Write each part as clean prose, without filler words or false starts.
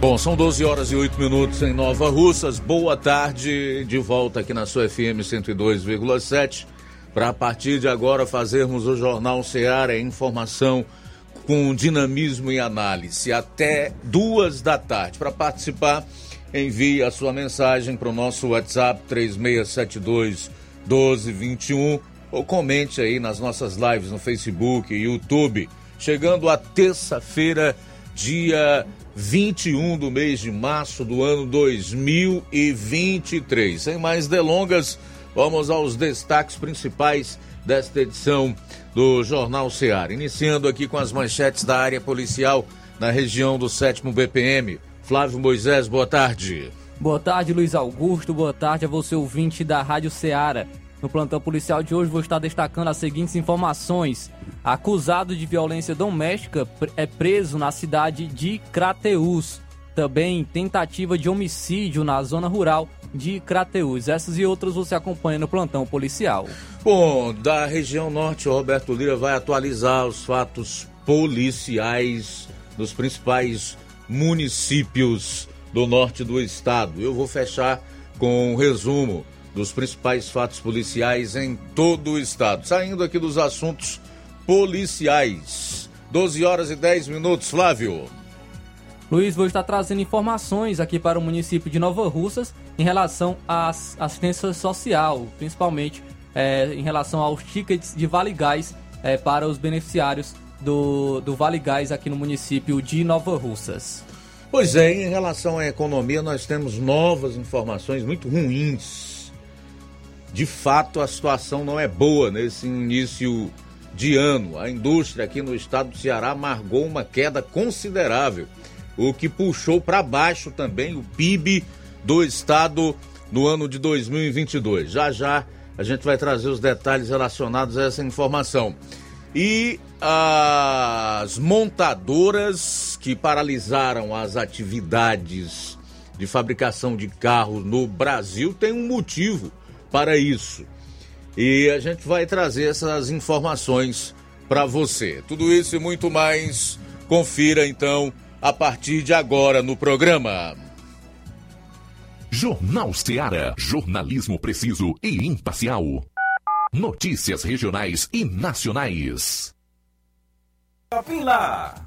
Bom, são 12 horas e 8 minutos em Nova Russas. Boa tarde, de volta aqui na sua FM 102,7. Para a partir de agora fazermos o Jornal Ceará, informação com dinamismo e análise. Até 2 da tarde. Para participar, envie a sua mensagem para o nosso WhatsApp 3672-1221 ou comente aí nas nossas lives no Facebook e YouTube. Chegando a terça-feira, dia 21 do mês de março do ano 2023. Sem mais delongas, vamos aos destaques principais desta edição do Jornal Ceará. Iniciando aqui com as manchetes da área policial na região do 7º BPM. Flávio Moisés, boa tarde. Boa tarde, Luiz Augusto. Boa tarde a você, ouvinte da Rádio Ceará. No plantão policial de hoje vou estar destacando as seguintes informações. Acusado de violência doméstica é preso na cidade de Crateús. Também tentativa de homicídio na zona rural de Crateús. Essas e outras você acompanha no plantão policial. Bom, da região norte, o Roberto Lira vai atualizar os fatos policiais dos principais municípios do norte do estado. Eu vou fechar com um resumo dos principais fatos policiais em todo o estado. Saindo aqui dos assuntos policiais. 12 horas e 10 minutos, Flávio. Luiz, vou estar trazendo informações aqui para o município de Nova Russas em relação à assistência social, principalmente em relação aos tickets de Vale Gás para os beneficiários do Vale Gás aqui no município de Nova Russas. Pois é, em relação à economia, nós temos novas informações muito ruins. De fato, a situação não é boa nesse início de ano. A indústria aqui no estado do Ceará amargou uma queda considerável, o que puxou para baixo também o PIB do estado no ano de 2022. Já a gente vai trazer os detalhes relacionados a essa informação. E as montadoras que paralisaram as atividades de fabricação de carros no Brasil têm um motivo para isso. E a gente vai trazer essas informações para você. Tudo isso e muito mais, confira então a partir de agora no programa. Jornal Ceará, jornalismo preciso e imparcial. Notícias regionais e nacionais. Shopping Lá.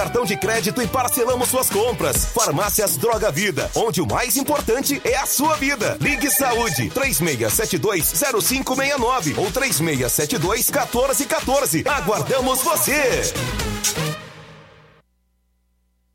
cartão de crédito e parcelamos suas compras. Farmácias Droga Vida, onde o mais importante é a sua vida. Ligue Saúde, 3672-0569 ou 3672-1414. Aguardamos você!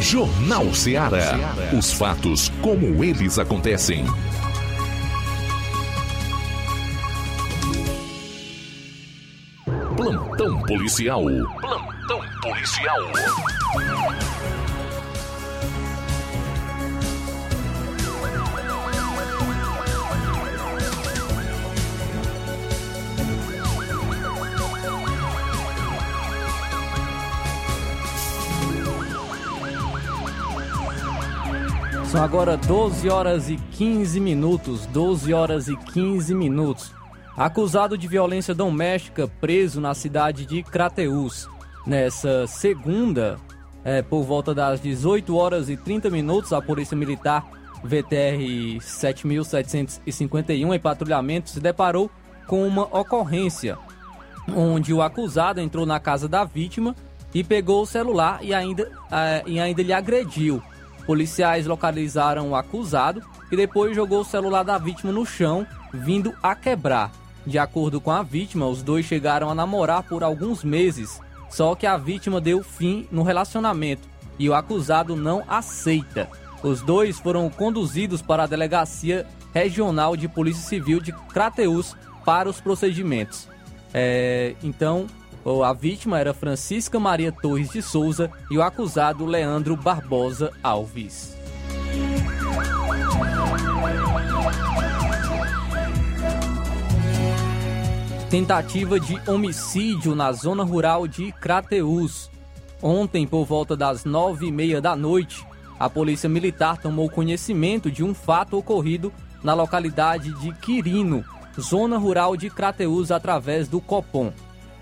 Jornal Ceará. Os fatos como eles acontecem. Plantão policial. Plantão policial. São agora 12 horas e 15 minutos. Acusado de violência doméstica, preso na cidade de Crateús. Nessa segunda, por volta das 18 horas e 30 minutos, a Polícia Militar VTR 7751 em patrulhamento se deparou com uma ocorrência, onde o acusado entrou na casa da vítima e pegou o celular e ainda lhe agrediu. Policiais localizaram o acusado e depois jogou o celular da vítima no chão, vindo a quebrar. De acordo com a vítima, os dois chegaram a namorar por alguns meses, só que a vítima deu fim no relacionamento e o acusado não aceita. Os dois foram conduzidos para a Delegacia Regional de Polícia Civil de Crateús para os procedimentos. Então, a vítima era Francisca Maria Torres de Souza e o acusado Leandro Barbosa Alves. Tentativa de homicídio na zona rural de Crateús. Ontem, por volta das 21h30, a Polícia Militar tomou conhecimento de um fato ocorrido na localidade de Quirino, zona rural de Crateús, através do Copom.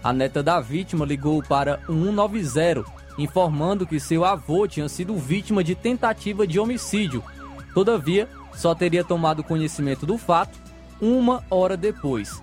A neta da vítima ligou para 190, informando que seu avô tinha sido vítima de tentativa de homicídio. Todavia, só teria tomado conhecimento do fato uma hora depois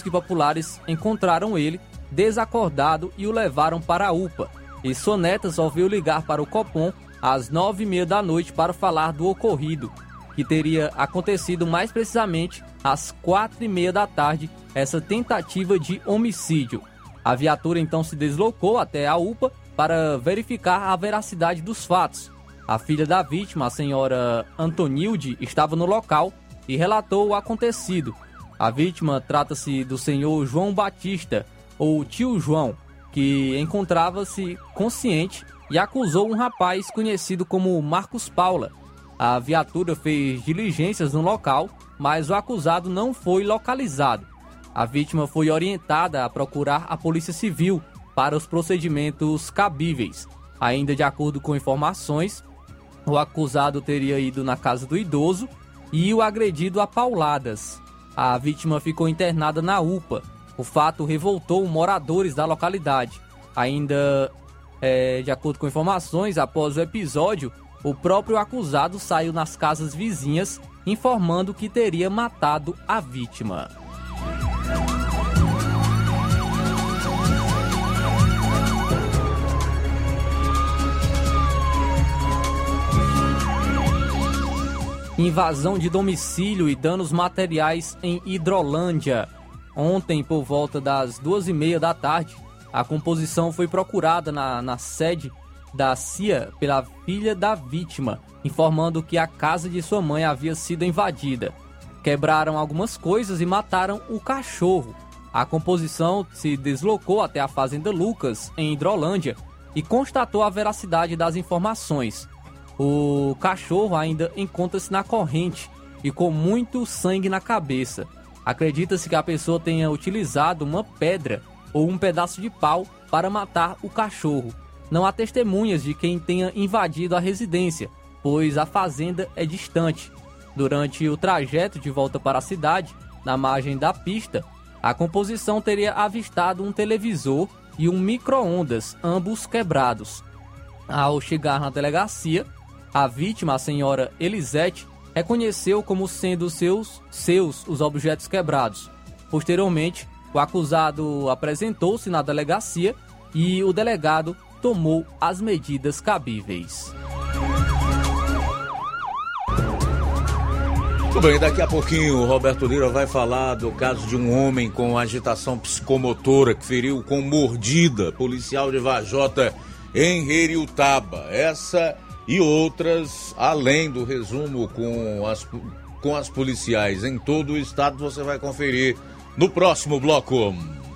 que populares encontraram ele desacordado e o levaram para a UPA. E sua neta só veio ligar para o Copom às 21h30 para falar do ocorrido, que teria acontecido mais precisamente às 16h30, essa tentativa de homicídio. A viatura então se deslocou até a UPA para verificar a veracidade dos fatos. A filha da vítima, a senhora Antonilde, estava no local e relatou o acontecido. A vítima trata-se do senhor João Batista, ou tio João, que encontrava-se consciente e acusou um rapaz conhecido como Marcos Paula. A viatura fez diligências no local mas o acusado não foi localizado. A vítima foi orientada a procurar a Polícia Civil para os procedimentos cabíveis. Ainda de acordo com informações, o acusado teria ido na casa do idoso e o agredido a pauladas. A vítima ficou internada na UPA. O fato revoltou moradores da localidade. Ainda de acordo com informações, após o episódio, o próprio acusado saiu nas casas vizinhas informando que teria matado a vítima. Invasão de domicílio e danos materiais em Hidrolândia. Ontem, por volta das 14h30, a composição foi procurada na sede da CIA pela filha da vítima, informando que a casa de sua mãe havia sido invadida. Quebraram algumas coisas e mataram o cachorro. A composição se deslocou até a Fazenda Lucas, em Hidrolândia, e constatou a veracidade das informações. O cachorro ainda encontra-se na corrente e com muito sangue na cabeça. Acredita-se que a pessoa tenha utilizado uma pedra ou um pedaço de pau para matar o cachorro. Não há testemunhas de quem tenha invadido a residência, pois a fazenda é distante. Durante o trajeto de volta para a cidade, na margem da pista, a composição teria avistado um televisor e um micro-ondas, ambos quebrados. Ao chegar na delegacia, a vítima, a senhora Elisete, reconheceu como sendo seus os objetos quebrados. Posteriormente, o acusado apresentou-se na delegacia e o delegado tomou as medidas cabíveis. Muito bem, daqui a pouquinho o Roberto Lira vai falar do caso de um homem com agitação psicomotora que feriu com mordida policial de Vajota em Reriutaba. Essa e outras, além do resumo com as policiais em todo o estado, você vai conferir no próximo bloco.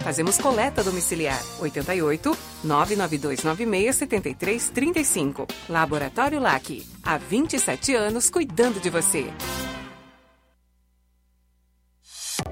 Fazemos coleta domiciliar 88-99296-7335. Laboratório LAC. Há 27 anos cuidando de você.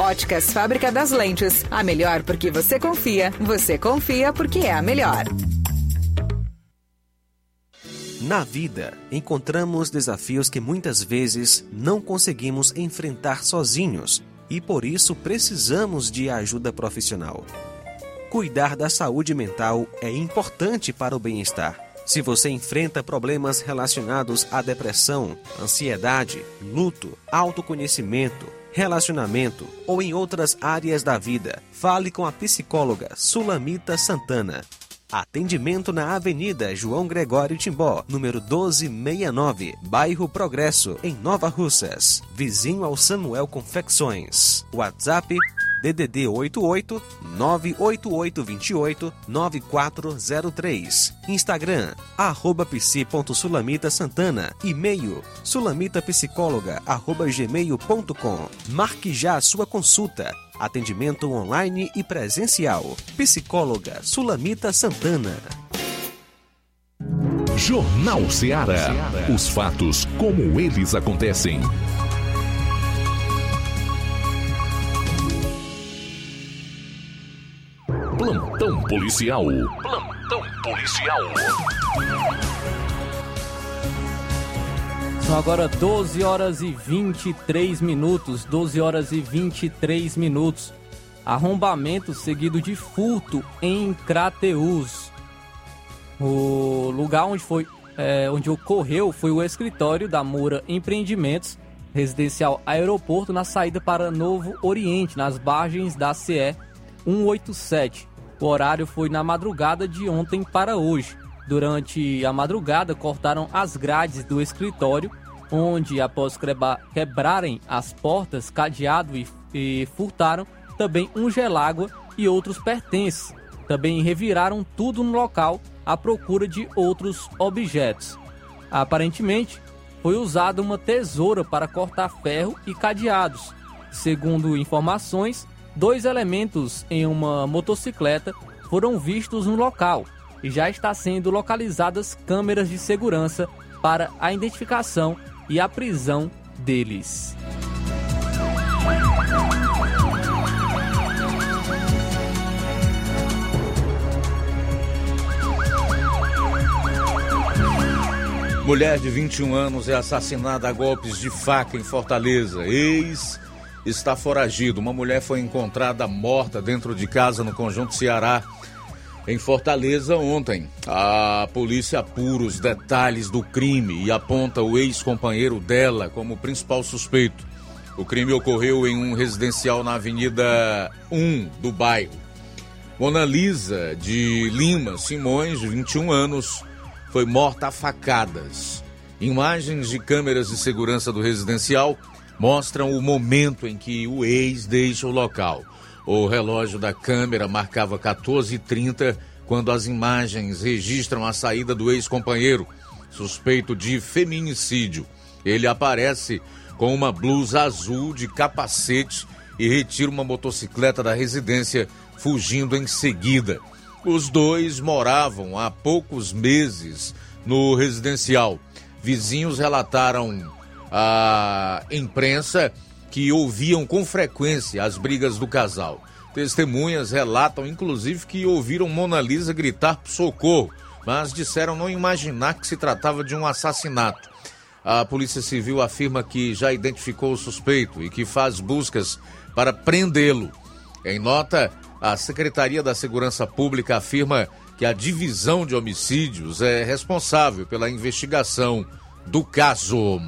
Óticas Fábrica das Lentes. A melhor porque você confia. Você confia porque é a melhor. Na vida, encontramos desafios que muitas vezes não conseguimos enfrentar sozinhos e por isso precisamos de ajuda profissional. Cuidar da saúde mental é importante para o bem-estar. Se você enfrenta problemas relacionados à depressão, ansiedade, luto, autoconhecimento, relacionamento ou em outras áreas da vida, fale com a psicóloga Sulamita Santana. Atendimento na Avenida João Gregório Timbó, número 1269, bairro Progresso, em Nova Russas, vizinho ao Samuel Confecções. WhatsApp DDD 88 98828 9403. Instagram, @psi.sulamitasantana. E-mail, sulamitapsicologa@gmail.com. Marque já a sua consulta. Atendimento online e presencial. Psicóloga Sulamita Santana. Jornal Ceará. Os fatos como eles acontecem. Plantão policial. Plantão policial. São agora 12 horas e 23 minutos. Arrombamento seguido de furto em Crateús. O lugar onde ocorreu foi o escritório da Moura Empreendimentos, residencial aeroporto, na saída para Novo Oriente, nas margens da CE 187. O horário foi na madrugada de ontem para hoje. Durante a madrugada, cortaram as grades do escritório, onde, após quebrarem as portas, cadeado e furtaram também um gelágua e outros pertences. Também reviraram tudo no local à procura de outros objetos. Aparentemente, foi usada uma tesoura para cortar ferro e cadeados. Segundo informações, 2 elementos em uma motocicleta foram vistos no local. E já está sendo localizadas câmeras de segurança para a identificação e a prisão deles. Mulher de 21 anos é assassinada a golpes de faca em Fortaleza. Ex está foragido. Uma mulher foi encontrada morta dentro de casa no Conjunto Ceará, em Fortaleza, ontem. A polícia apura os detalhes do crime e aponta o ex-companheiro dela como principal suspeito. O crime ocorreu em um residencial na Avenida 1 do bairro. Mona Lisa de Lima Simões, de 21 anos, foi morta a facadas. Imagens de câmeras de segurança do residencial mostram o momento em que o ex deixa o local. O relógio da câmera marcava 14h30 quando as imagens registram a saída do ex-companheiro, suspeito de feminicídio. Ele aparece com uma blusa azul de capacete e retira uma motocicleta da residência, fugindo em seguida. Os dois moravam há poucos meses no residencial. Vizinhos relataram à imprensa que ouviam com frequência as brigas do casal. Testemunhas relatam, inclusive, que ouviram Mona Lisa gritar por socorro, mas disseram não imaginar que se tratava de um assassinato. A Polícia Civil afirma que já identificou o suspeito e que faz buscas para prendê-lo. Em nota, a Secretaria da Segurança Pública afirma que a Divisão de Homicídios é responsável pela investigação do caso.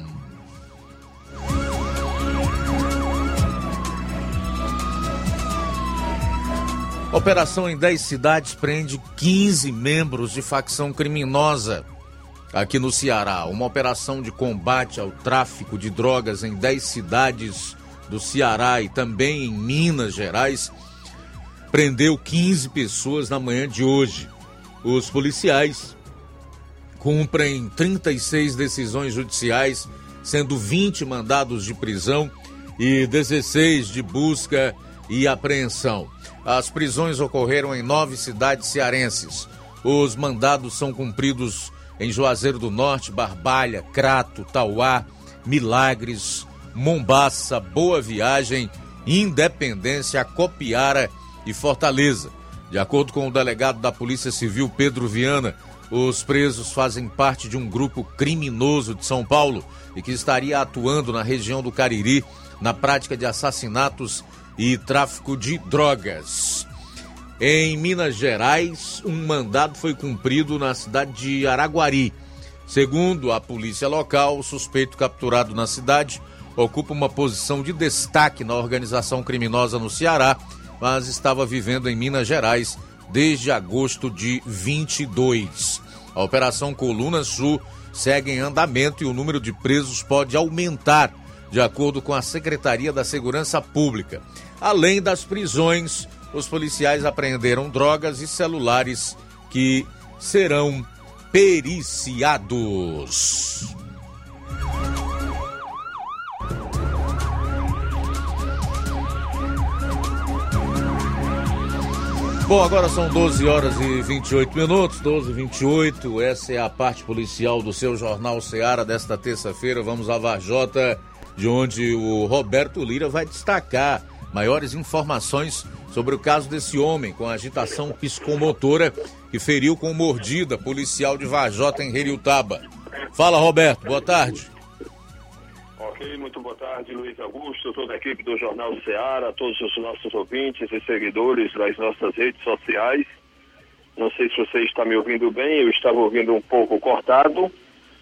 Operação em 10 cidades prende 15 membros de facção criminosa aqui no Ceará. Uma operação de combate ao tráfico de drogas em 10 cidades do Ceará e também em Minas Gerais prendeu 15 pessoas na manhã de hoje. Os policiais cumprem 36 decisões judiciais, sendo 20 mandados de prisão e 16 de busca e apreensão. As prisões ocorreram em 9 cidades cearenses. Os mandados são cumpridos em Juazeiro do Norte, Barbalha, Crato, Tauá, Milagres, Mombaça, Boa Viagem, Independência, Acopiara e Fortaleza. De acordo com o delegado da Polícia Civil, Pedro Viana, os presos fazem parte de um grupo criminoso de São Paulo e que estaria atuando na região do Cariri na prática de assassinatos e tráfico de drogas. Em Minas Gerais, um mandado foi cumprido na cidade de Araguari. Segundo a polícia local, o suspeito capturado na cidade ocupa uma posição de destaque na organização criminosa no Ceará, mas estava vivendo em Minas Gerais desde agosto de 22. A Operação Coluna Sul segue em andamento e o número de presos pode aumentar, de acordo com a Secretaria da Segurança Pública. Além das prisões, os policiais apreenderam drogas e celulares que serão periciados. Bom, agora são 12 horas e 28 minutos, 12h28, essa é a parte policial do seu Jornal Ceará desta terça-feira. Vamos à Varjota, de onde o Roberto Lira vai destacar maiores informações sobre o caso desse homem com agitação psicomotora que feriu com mordida policial de Varjota em Reriutaba. Fala, Roberto, boa tarde. Ok, muito boa tarde, Luiz Augusto, toda a equipe do Jornal Ceará, todos os nossos ouvintes e seguidores das nossas redes sociais. Não sei se você está me ouvindo bem, eu estava ouvindo um pouco cortado,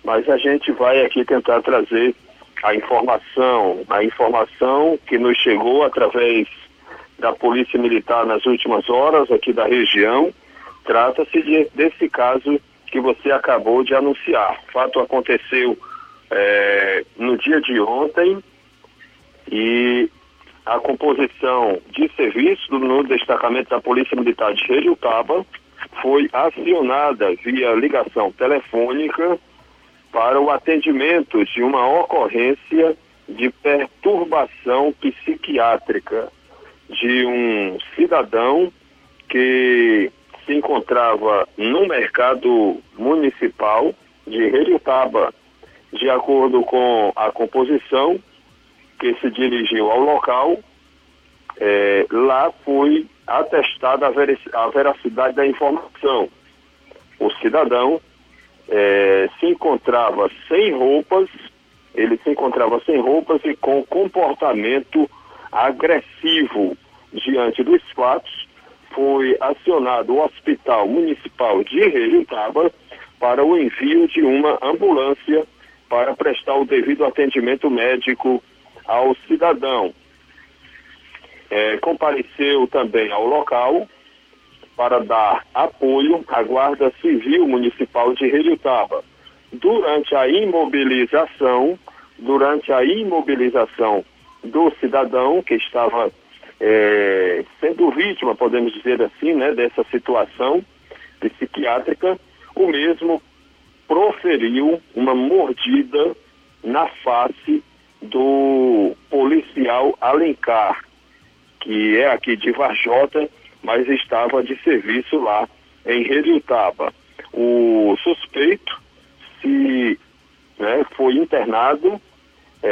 mas a gente vai aqui tentar trazer a informação que nos chegou através da Polícia Militar nas últimas horas aqui da região. Trata-se desse caso que você acabou de anunciar. O fato aconteceu no dia de ontem, e a composição de serviço no destacamento da Polícia Militar de Reriutaba foi acionada via ligação telefônica para o atendimento de uma ocorrência de perturbação psiquiátrica de um cidadão que se encontrava no mercado municipal de Reriutaba. De acordo com a composição que se dirigiu ao local, lá foi atestada a veracidade da informação. O cidadão se encontrava sem roupas e com comportamento agressivo. Diante dos fatos, foi acionado o Hospital Municipal de Reriutaba para o envio de uma ambulância para prestar o devido atendimento médico ao cidadão. Compareceu também ao local para dar apoio à Guarda Civil Municipal de Reriutaba. Durante a imobilização do cidadão, que estava sendo vítima, podemos dizer assim, né, dessa situação psiquiátrica, o mesmo proferiu uma mordida na face do policial Alencar, que é aqui de Varjota, mas estava de serviço lá em Reriutaba. O suspeito foi internado,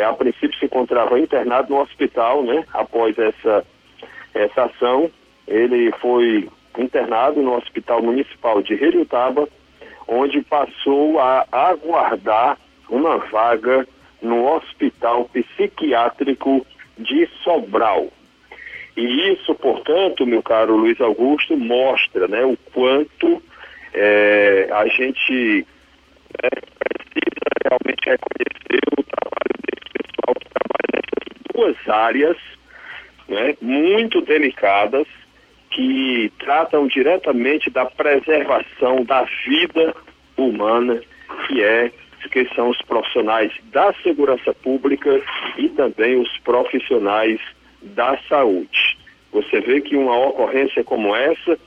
a princípio se encontrava internado no hospital, né? Após essa ação, ele foi internado no Hospital Municipal de Reriutaba, onde passou a aguardar uma vaga no Hospital Psiquiátrico de Sobral. E isso, portanto, meu caro Luiz Augusto, mostra, né, o quanto a gente precisa realmente reconhecer o trabalho desse pessoal que trabalha nessas duas áreas, né, muito delicadas, que tratam diretamente da preservação da vida humana, que são os profissionais da segurança pública e também os profissionais da saúde. Você vê que uma ocorrência como essa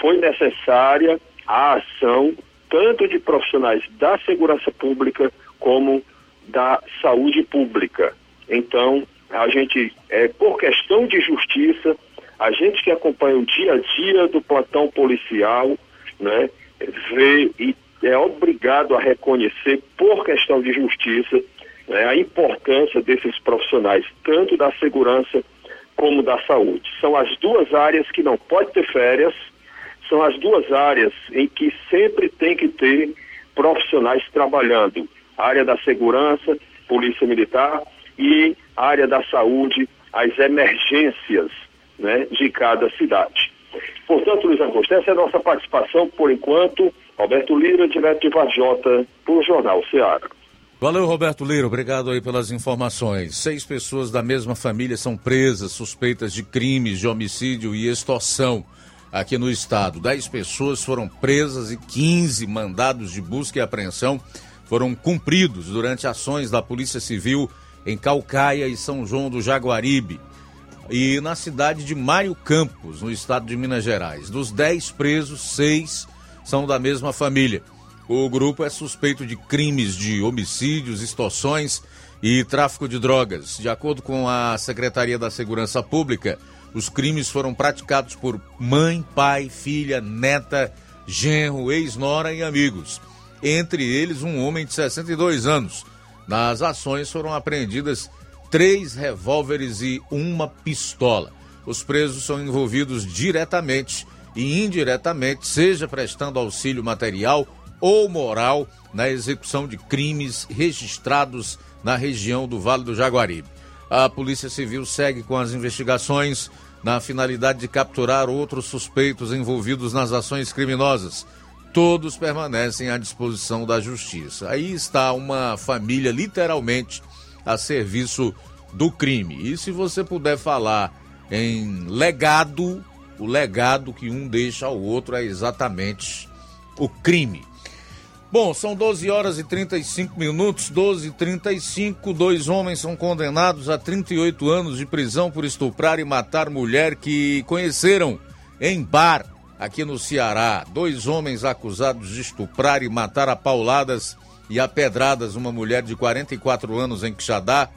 foi necessária a ação tanto de profissionais da segurança pública como da saúde pública. Então, a gente, por questão de justiça, a gente que acompanha o dia a dia do plantão policial, né, vê e é obrigado a reconhecer, por questão de justiça, né, a importância desses profissionais, tanto da segurança como da saúde. São as duas áreas que não pode ter férias, são as duas áreas em que sempre tem que ter profissionais trabalhando. A área da segurança, Polícia Militar, e a área da saúde, as emergências, né, de cada cidade. Portanto, Luiz Augusto, essa é a nossa participação por enquanto. Roberto Lira, direto de Varjota, para o Jornal Ceará. Valeu, Roberto Lira, obrigado aí pelas informações. 6 pessoas da mesma família são presas, suspeitas de crimes de homicídio e extorsão aqui no estado. 10 pessoas foram presas e 15 mandados de busca e apreensão foram cumpridos durante ações da Polícia Civil em Caucaia e São João do Jaguaribe. e na cidade de Mário Campos, no estado de Minas Gerais. Dos 10 presos, 6 são da mesma família. O grupo é suspeito de crimes de homicídios, extorsões e tráfico de drogas. De acordo com a Secretaria da Segurança Pública, os crimes foram praticados por mãe, pai, filha, neta, genro, ex-nora e amigos. Entre eles, um homem de 62 anos. Nas ações foram apreendidas 3 revólveres e 1 pistola. Os presos são envolvidos diretamente e indiretamente, seja prestando auxílio material ou moral na execução de crimes registrados na região do Vale do Jaguaribe. A Polícia Civil segue com as investigações na finalidade de capturar outros suspeitos envolvidos nas ações criminosas. Todos permanecem à disposição da justiça. Aí está uma família literalmente a serviço do crime. E se você puder falar em legado, o legado que um deixa ao outro é exatamente o crime. Bom, são 12 horas e 35 minutos, 12h35, 2 homens são condenados a 38 anos de prisão por estuprar e matar mulher que conheceram em bar aqui no Ceará. 2 homens acusados de estuprar e matar a pauladas e a pedradas uma mulher de 44 anos em Quixadá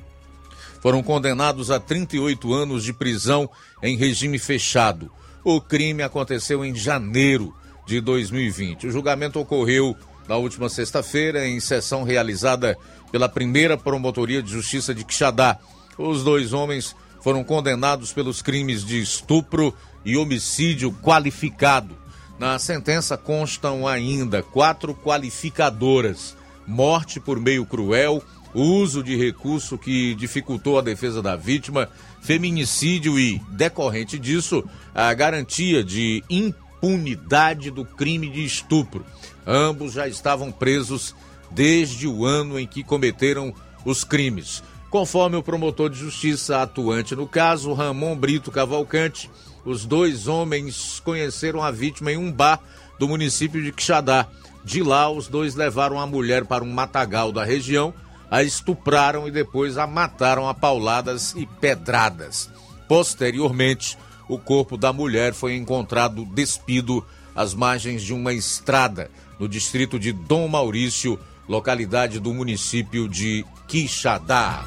foram condenados a 38 anos de prisão em regime fechado. O crime aconteceu em janeiro de 2020. O julgamento ocorreu na última sexta-feira, em sessão realizada pela primeira Promotoria de Justiça de Quixadá. Os 2 homens foram condenados pelos crimes de estupro e homicídio qualificado. Na sentença constam ainda 4 qualificadoras: morte por meio cruel, uso de recurso que dificultou a defesa da vítima, feminicídio e, decorrente disso, a garantia de impunidade do crime de estupro. Ambos já estavam presos desde o ano em que cometeram os crimes. Conforme o promotor de justiça atuante no caso, Ramon Brito Cavalcante, os 2 homens conheceram a vítima em um bar do município de Quixadá. De lá, os 2 levaram a mulher para um matagal da região, a estupraram e depois a mataram a pauladas e pedradas. Posteriormente, o corpo da mulher foi encontrado despido às margens de uma estrada, no distrito de Dom Maurício, localidade do município de Quixadá.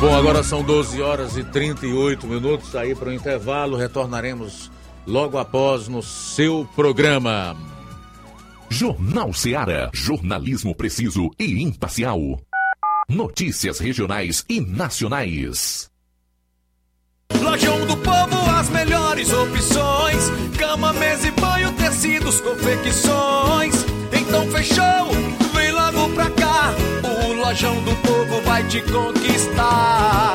Bom, agora são 12 horas e 38 minutos, aí para o intervalo, retornaremos logo após no seu programa. Jornal Ceará, jornalismo preciso e imparcial. Notícias regionais e nacionais. Lojão do Povo, as melhores opções: cama, mesa e banho, tecidos, confecções. Então fechou, vem logo pra cá, o Lojão do Povo vai te conquistar.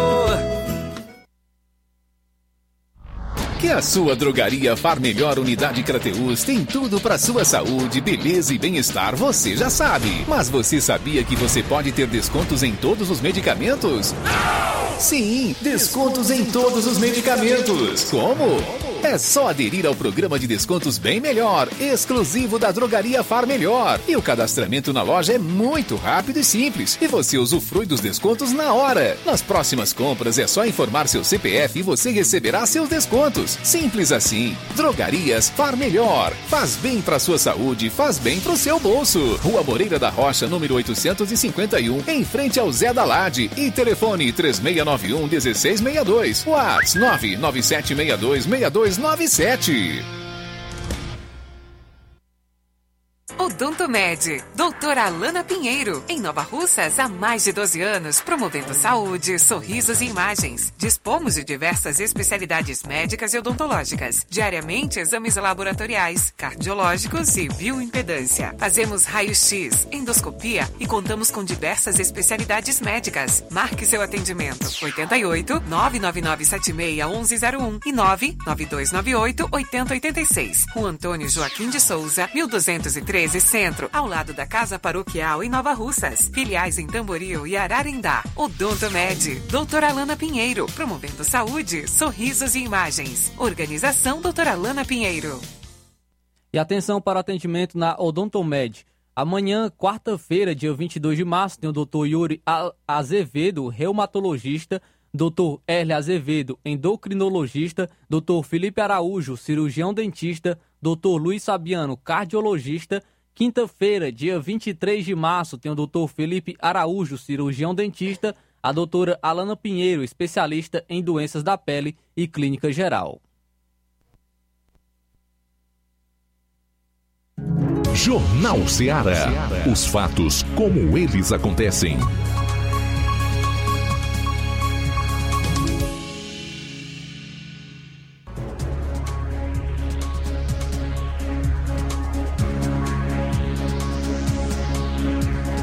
Que a sua drogaria Far Melhor Unidade Crateús tem tudo para sua saúde, beleza e bem-estar, você já sabe. Mas você sabia que você pode ter descontos em todos os medicamentos? Não! Sim, descontos em todos os medicamentos. Como? É só aderir ao programa de descontos Bem Melhor, exclusivo da drogaria Far Melhor. E o cadastramento na loja é muito rápido e simples, e você usufrui dos descontos na hora. Nas próximas compras é só informar seu CPF e você receberá seus descontos. Simples assim. Drogarias Far Melhor. Faz bem pra sua saúde, faz bem pro seu bolso. Rua Moreira da Rocha, número 851, em frente ao Zé da Lade. E telefone 3691-1662. WhatsApp 99762-6297. Odontomed. Doutora Alana Pinheiro, em Nova Russas, há mais de 12 anos, promovendo saúde, sorrisos e imagens. Dispomos de diversas especialidades médicas e odontológicas. Diariamente, exames laboratoriais, cardiológicos e bioimpedância. Fazemos raio-x, endoscopia e contamos com diversas especialidades médicas. Marque seu atendimento. 88 99976-1101 e 99298-8086. Rua Antônio Joaquim de Souza, 1213 Centro, ao lado da Casa Paroquial em Nova Russas. Filiais em Tamboril e Ararindá. Odontomed. Doutora Alana Pinheiro, promovendo saúde, sorrisos e imagens. Organização Doutora Alana Pinheiro. E atenção para atendimento na Odontomed. Amanhã, quarta-feira, dia 22 de março, tem o Dr. Yuri Azevedo, reumatologista, Dr. Erle Azevedo, endocrinologista, Dr. Felipe Araújo, cirurgião dentista, Dr. Luiz Sabiano, cardiologista. Quinta-feira, dia 23 de março, tem o Dr. Felipe Araújo, cirurgião dentista, a doutora Alana Pinheiro, especialista em doenças da pele e clínica geral. Jornal Ceará. Os fatos como eles acontecem.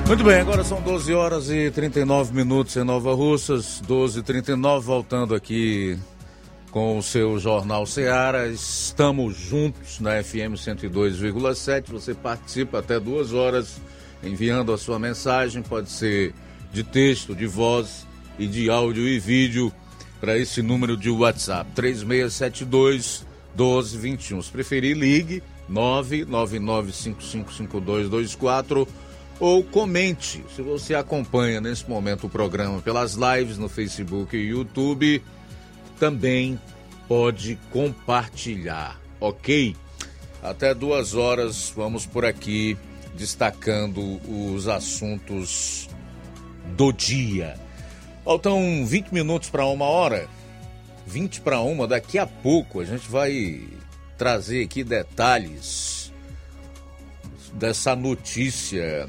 Muito bem, agora são 12 horas e 39 minutos em Nova Russas, 12h39, voltando aqui com o seu Jornal Ceará. Estamos juntos na FM 102,7, você participa até 2 horas enviando a sua mensagem, pode ser de texto, de voz e de áudio e vídeo para esse número de WhatsApp, 3672-1221. Se preferir, ligue 999555224. Ou comente, se você acompanha nesse momento o programa pelas lives no Facebook e YouTube, também pode compartilhar, ok? Até 2 horas vamos por aqui destacando os assuntos do dia. Faltam 20 minutos para 1 hora, 20 para 1, daqui a pouco a gente vai trazer aqui detalhes dessa notícia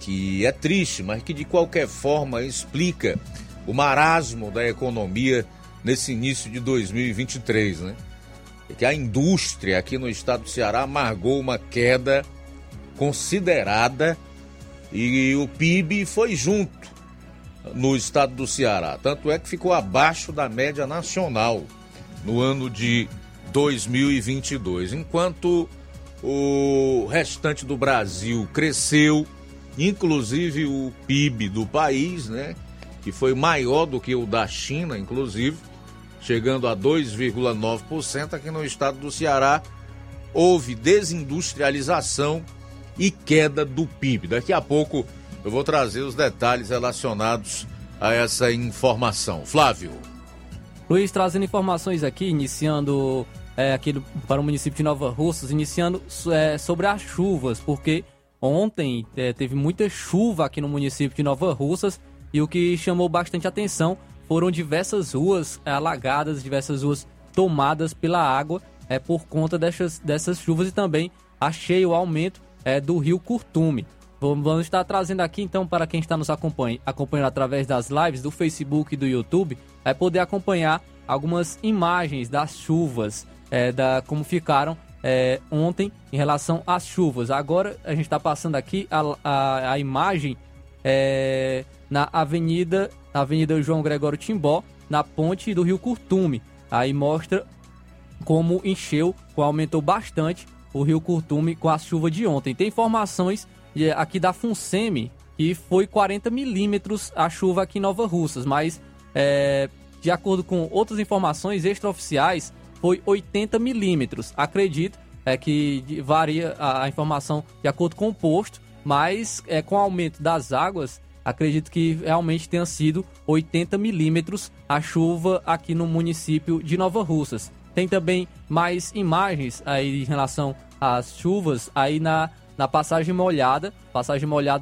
que é triste, mas que de qualquer forma explica o marasmo da economia nesse início de 2023, né? É que a indústria aqui no estado do Ceará amargou uma queda considerada e o PIB foi junto no estado do Ceará. Tanto é que ficou abaixo da média nacional no ano de 2022, enquanto o restante do Brasil cresceu. Inclusive o PIB do país, né, que foi maior do que o da China, inclusive, chegando a 2,9%, aqui no estado do Ceará houve desindustrialização e queda do PIB. Daqui a pouco eu vou trazer os detalhes relacionados a essa informação. Flávio. Luiz, trazendo informações aqui, iniciando aqui para o município de Nova Russas, iniciando sobre as chuvas, porque ontem teve muita chuva aqui no município de Nova Russas e o que chamou bastante atenção foram diversas ruas alagadas, diversas ruas tomadas pela água por conta dessas chuvas, e também achei o aumento do rio Curtume. Vamos estar trazendo aqui então para quem está nos acompanhando através das lives do Facebook e do YouTube, vai poder acompanhar algumas imagens das chuvas, como ficaram ontem em relação às chuvas. Agora a gente está passando aqui a imagem na Avenida João Gregório Timbó, na ponte do Rio Curtume. Aí mostra como encheu, como aumentou bastante o Rio Curtume com a chuva de ontem. Tem informações aqui da FUNSEMI que foi 40 milímetros a chuva aqui em Nova Russas, mas de acordo com outras informações extraoficiais, foi 80 milímetros. Acredito que varia a informação de acordo com o posto, mas com o aumento das águas, acredito que realmente tenha sido 80 milímetros a chuva aqui no município de Nova Russas. Tem também mais imagens aí em relação às chuvas aí na passagem molhada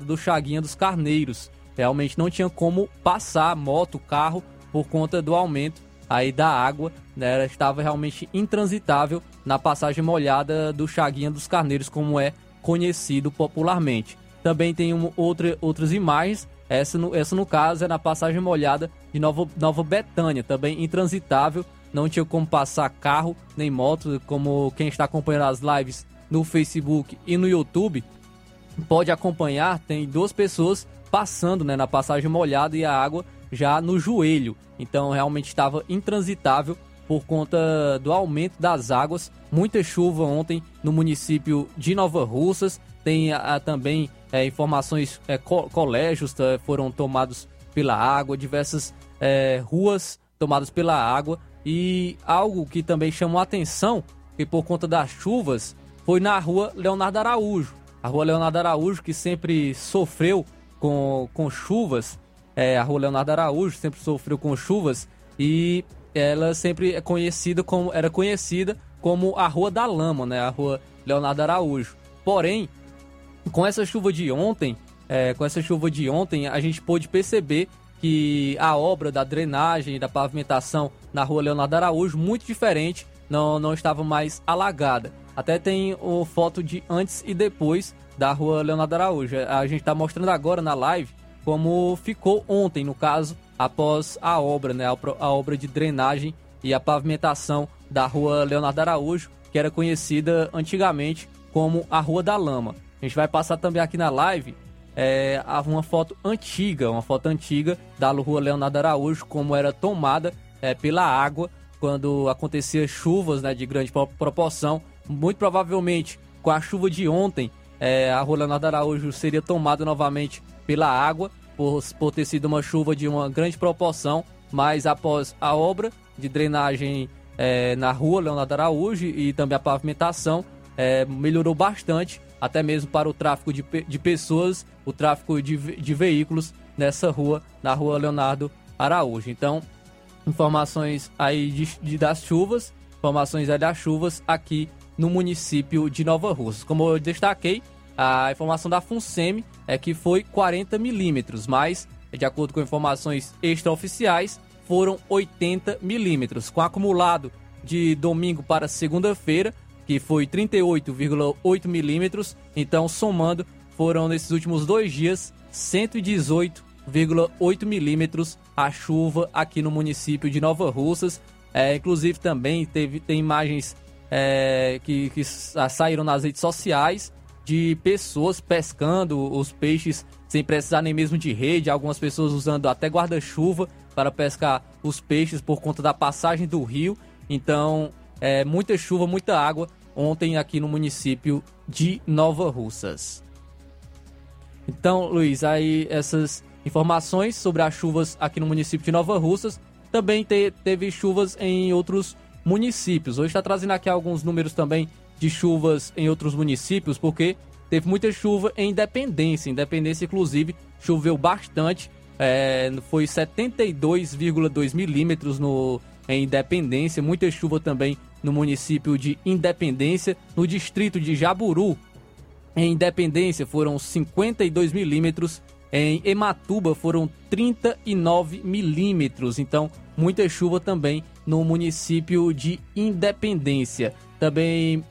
do Chaguinha dos Carneiros. Realmente não tinha como passar moto, carro, por conta do aumento aí da água, né? Ela estava realmente intransitável na passagem molhada do Chaguinha dos Carneiros, como é conhecido popularmente. Também tem outras imagens, essa no caso é na passagem molhada de Nova Betânia, também intransitável, não tinha como passar carro nem moto, como quem está acompanhando as lives no Facebook e no YouTube pode acompanhar, tem duas pessoas passando, né, na passagem molhada e a água já no joelho, então realmente estava intransitável por conta do aumento das águas, muita chuva ontem no município de Nova Russas, tem também informações, colégios foram tomados pela água, diversas ruas tomadas pela água, e algo que também chamou a atenção, que por conta das chuvas, foi na rua Leonardo Araújo. A rua Leonardo Araújo, que sempre sofreu com chuvas, a rua Leonardo Araújo sempre sofreu com chuvas, e ela sempre era conhecida como a Rua da Lama, né? A rua Leonardo Araújo. Porém, com essa chuva de ontem, a gente pôde perceber que a obra da drenagem e da pavimentação na rua Leonardo Araújo, muito diferente, não estava mais alagada. Até tem uma foto de antes e depois da rua Leonardo Araújo. A gente está mostrando agora na live como ficou ontem, no caso, após a obra, né? A obra de drenagem e a pavimentação da rua Leonardo Araújo, que era conhecida antigamente como a Rua da Lama. A gente vai passar também aqui na live uma foto antiga da rua Leonardo Araújo, como era tomada pela água quando acontecia chuvas, né, de grande proporção. Muito provavelmente, com a chuva de ontem, a rua Leonardo Araújo seria tomada novamente pela água, por ter sido uma chuva de uma grande proporção, mas após a obra de drenagem na rua Leonardo Araújo e também a pavimentação, melhorou bastante, até mesmo para o tráfego de pessoas, o tráfego de veículos nessa rua, na rua Leonardo Araújo. Então, informações aí das chuvas aqui no município de Nova Russas. Como eu destaquei, a informação da FUNSEMI é que foi 40 milímetros, mas, de acordo com informações extraoficiais, foram 80 milímetros. Com acumulado de domingo para segunda-feira, que foi 38,8 milímetros, então somando foram nesses últimos 2 dias 118,8 milímetros a chuva aqui no município de Nova Russas. Inclusive também tem imagens que saíram nas redes sociais de pessoas pescando os peixes sem precisar nem mesmo de rede, algumas pessoas usando até guarda-chuva para pescar os peixes por conta da passagem do rio, então... muita chuva, muita água ontem aqui no município de Nova Russas. Então, Luiz, aí essas informações sobre as chuvas aqui no município de Nova Russas. Também teve chuvas em outros municípios. Hoje está trazendo aqui alguns números também de chuvas em outros municípios, porque teve muita chuva em Independência. Independência, inclusive, choveu bastante. Foi 72,2 milímetros em Independência, muita chuva também no município de Independência. No distrito de Jaburu, em Independência, foram 52 milímetros. Em Ematuba, foram 39 milímetros. Então, muita chuva também no município de Independência. Também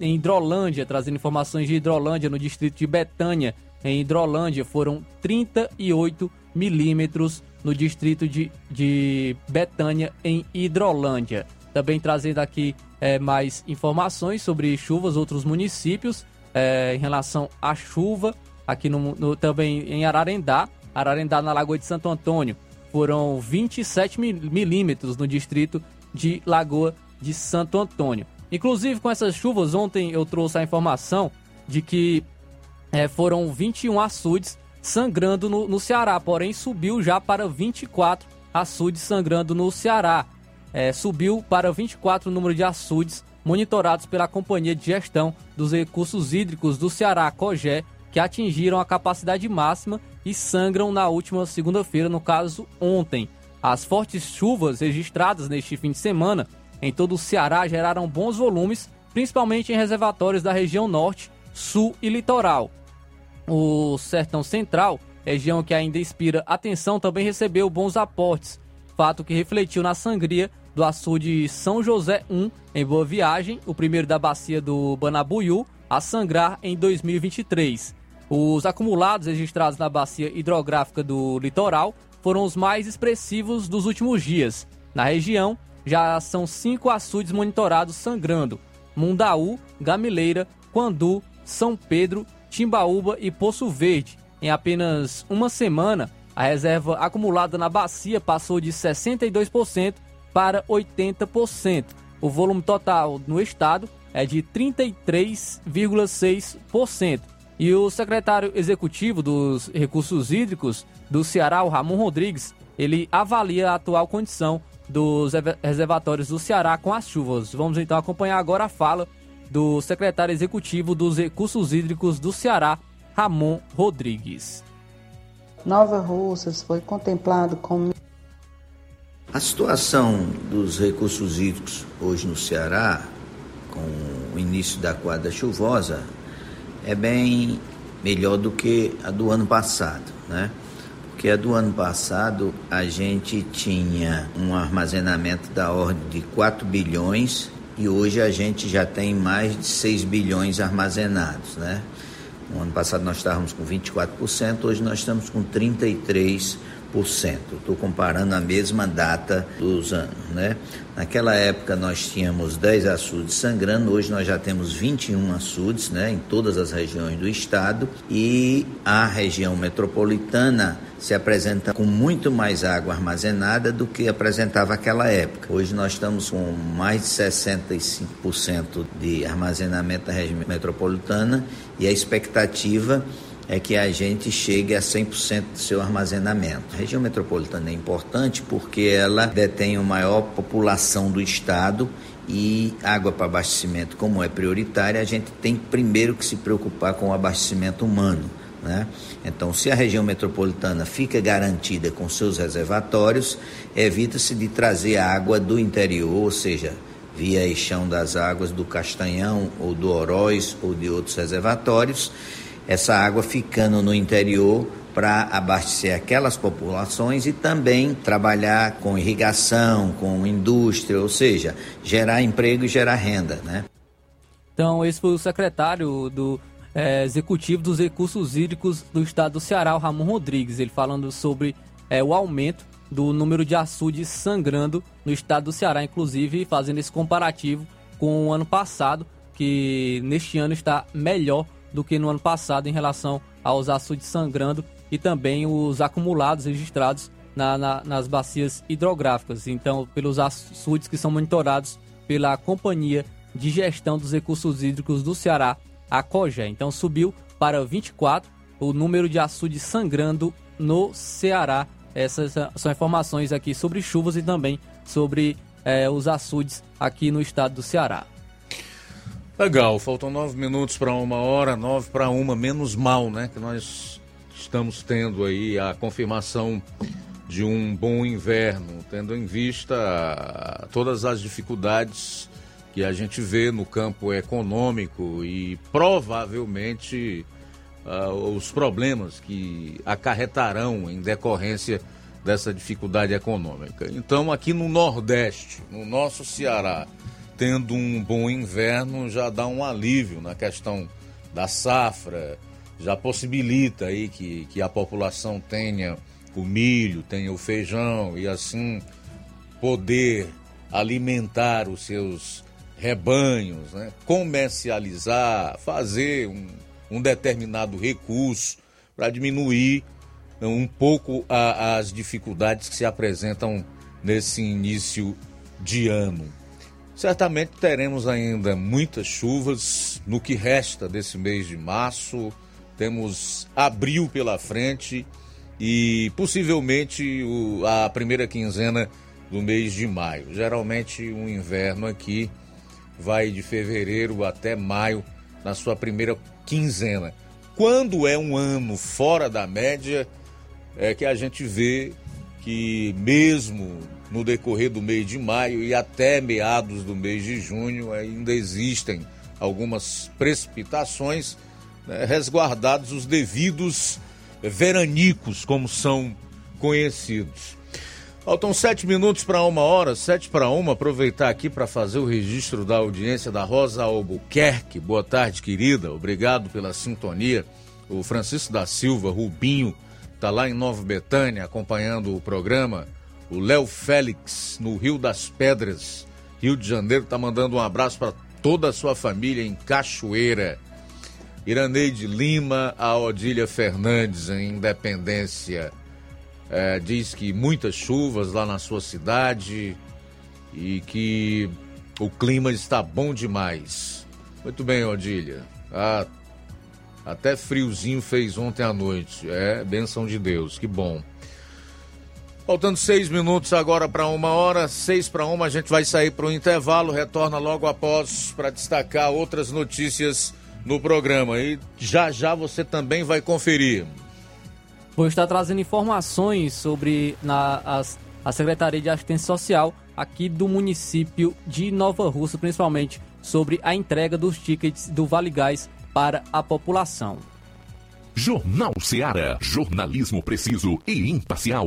em Hidrolândia, trazendo informações de Hidrolândia, no distrito de Betânia. Em Hidrolândia, foram 38 milímetros no distrito de Betânia, em Hidrolândia. Também trazendo aqui mais informações sobre chuvas, outros municípios, em relação à chuva, aqui também em Ararendá. Ararendá, na Lagoa de Santo Antônio, foram 27 milímetros no distrito de Lagoa de Santo Antônio. Inclusive, com essas chuvas, ontem eu trouxe a informação de que foram 21 açudes sangrando no Ceará, porém subiu já para 24 açudes sangrando no Ceará. Subiu para 24 o número de açudes monitorados pela Companhia de Gestão dos Recursos Hídricos do Ceará, COGÉ, que atingiram a capacidade máxima e sangram na última segunda-feira, no caso ontem. As fortes chuvas registradas neste fim de semana em todo o Ceará geraram bons volumes, principalmente em reservatórios da região norte, sul e litoral. O Sertão Central, região que ainda inspira atenção, também recebeu bons aportes, fato que refletiu na sangria do açude São José I, em Boa Viagem, o primeiro da bacia do Banabuiú, a sangrar em 2023. Os acumulados registrados na bacia hidrográfica do litoral foram os mais expressivos dos últimos dias. Na região, já são 5 açudes monitorados sangrando: Mundaú, Gamileira, Quandu, São Pedro, Timbaúba e Poço Verde. Em apenas uma semana, a reserva acumulada na bacia passou de 62% para 80%. O volume total no estado é de 33,6%. E o secretário executivo dos Recursos Hídricos do Ceará, o Ramon Rodrigues, ele avalia a atual condição dos reservatórios do Ceará com as chuvas. Vamos então acompanhar agora a fala do secretário executivo dos Recursos Hídricos do Ceará, Ramon Rodrigues. Nova Russas foi contemplado como... A situação dos recursos hídricos hoje no Ceará, com o início da quadra chuvosa, é bem melhor do que a do ano passado, né? Porque a do ano passado a gente tinha um armazenamento da ordem de 4 bilhões e hoje a gente já tem mais de 6 bilhões armazenados, né? No ano passado nós estávamos com 24%, hoje nós estamos com 33%. Estou comparando a mesma data dos anos, né? Naquela época nós tínhamos 10 açudes sangrando, hoje nós já temos 21 açudes, né, em todas as regiões do estado, e a região metropolitana se apresenta com muito mais água armazenada do que apresentava aquela época. Hoje nós estamos com mais de 65% de armazenamento da região metropolitana e a expectativa é que a gente chegue a 100% do seu armazenamento. A região metropolitana é importante porque ela detém a maior população do estado e água para abastecimento, como é prioritária, a gente tem primeiro que se preocupar com o abastecimento humano, né? Então, se a região metropolitana fica garantida com seus reservatórios, evita-se de trazer água do interior, ou seja, via eixão das águas do Castanhão ou do Oróis ou de outros reservatórios, essa água ficando no interior para abastecer aquelas populações e também trabalhar com irrigação, com indústria, ou seja, gerar emprego e gerar renda, né? Então, esse foi o secretário do Executivo dos Recursos Hídricos do Estado do Ceará, o Ramon Rodrigues, ele falando sobre o aumento do número de açudes sangrando no Estado do Ceará, inclusive fazendo esse comparativo com o ano passado, que neste ano está melhor do que no ano passado em relação aos açudes sangrando e também os acumulados registrados nas bacias hidrográficas. Então, pelos açudes que são monitorados pela Companhia de Gestão dos Recursos Hídricos do Ceará, a COGE. Então, subiu para 24 o número de açudes sangrando no Ceará. Essas são informações aqui sobre chuvas e também sobre os açudes aqui no estado do Ceará. Legal, faltam 9 minutos para 1h, 9 para 1h, menos mal, né? Que nós estamos tendo aí a confirmação de um bom inverno, tendo em vista todas as dificuldades que a gente vê no campo econômico e provavelmente os problemas que acarretarão em decorrência dessa dificuldade econômica. Então, aqui no Nordeste, no nosso Ceará, tendo um bom inverno, já dá um alívio na questão da safra, já possibilita aí que a população tenha o milho, tenha o feijão e assim poder alimentar os seus rebanhos, né? Comercializar, fazer um determinado recurso para diminuir um pouco as dificuldades que se apresentam nesse início de ano. Certamente teremos ainda muitas chuvas no que resta desse mês de março, temos abril pela frente e possivelmente a primeira quinzena do mês de maio. Geralmente o inverno aqui vai de fevereiro até maio na sua primeira quinzena. Quando é um ano fora da média é que a gente vê que mesmo no decorrer do mês de maio e até meados do mês de junho ainda existem algumas precipitações, né, resguardados os devidos veranicos, como são conhecidos. Faltam 7 minutos para 1h, 7 para 1h, aproveitar aqui para fazer o registro da audiência da Rosa Albuquerque. Boa tarde, querida, obrigado pela sintonia. O Francisco da Silva, Rubinho, está lá em Nova Betânia acompanhando o programa. O Léo Félix, no Rio das Pedras, Rio de Janeiro, está mandando um abraço para toda a sua família em Cachoeira. Iraneide Lima, a Odília Fernandes, em Independência, diz que muitas chuvas lá na sua cidade e que o clima está bom demais. Muito bem, Odília. Até friozinho fez ontem à noite. É, benção de Deus, que bom. Faltando 6 minutos agora para 1h, 6 para 1h, a gente vai sair para o intervalo, retorna logo após para destacar outras notícias no programa. E já já você também vai conferir. Vou estar trazendo informações sobre a Secretaria de Assistência Social aqui do município de Nova Russa, principalmente sobre a entrega dos tickets do Vale Gás para a população. Jornal Ceará, jornalismo preciso e imparcial.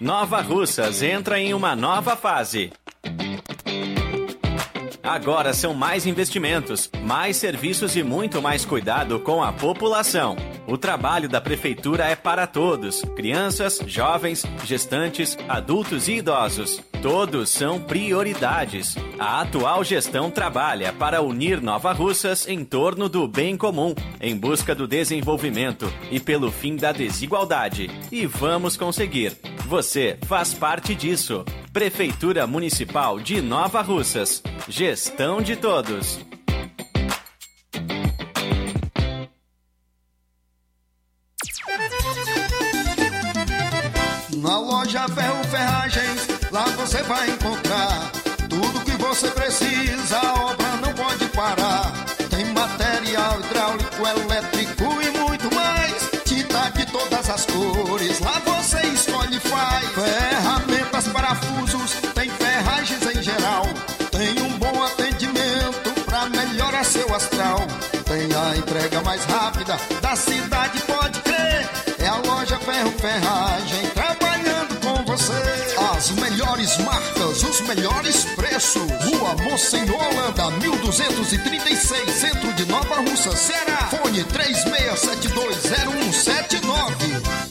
Nova Russas entra em uma nova fase. Agora são mais investimentos, mais serviços e muito mais cuidado com a população. O trabalho da Prefeitura é para todos: crianças, jovens, gestantes, adultos e idosos. Todos são prioridades. A atual gestão trabalha para unir Nova Russas em torno do bem comum, em busca do desenvolvimento e pelo fim da desigualdade. E vamos conseguir. Você faz parte disso. Prefeitura Municipal de Nova Russas. Gestão de todos. Na loja Ferro Ferragens, lá você vai encontrar tudo que você precisa, a obra não pode parar. Tem material hidráulico, elétrico e muito mais. Tinta de todas as cores, lá você escolhe e faz. Ferramentas, parafusos, tem ferragens em geral. Tem um bom atendimento pra melhorar seu astral. Tem a entrega mais rápida da cidade, pode crer. É a loja Ferro Ferragens. As melhores marcas, os melhores preços. Rua Mocenola, Holanda, 1236, centro de Nova Russa, Ceará. Fone 36720179.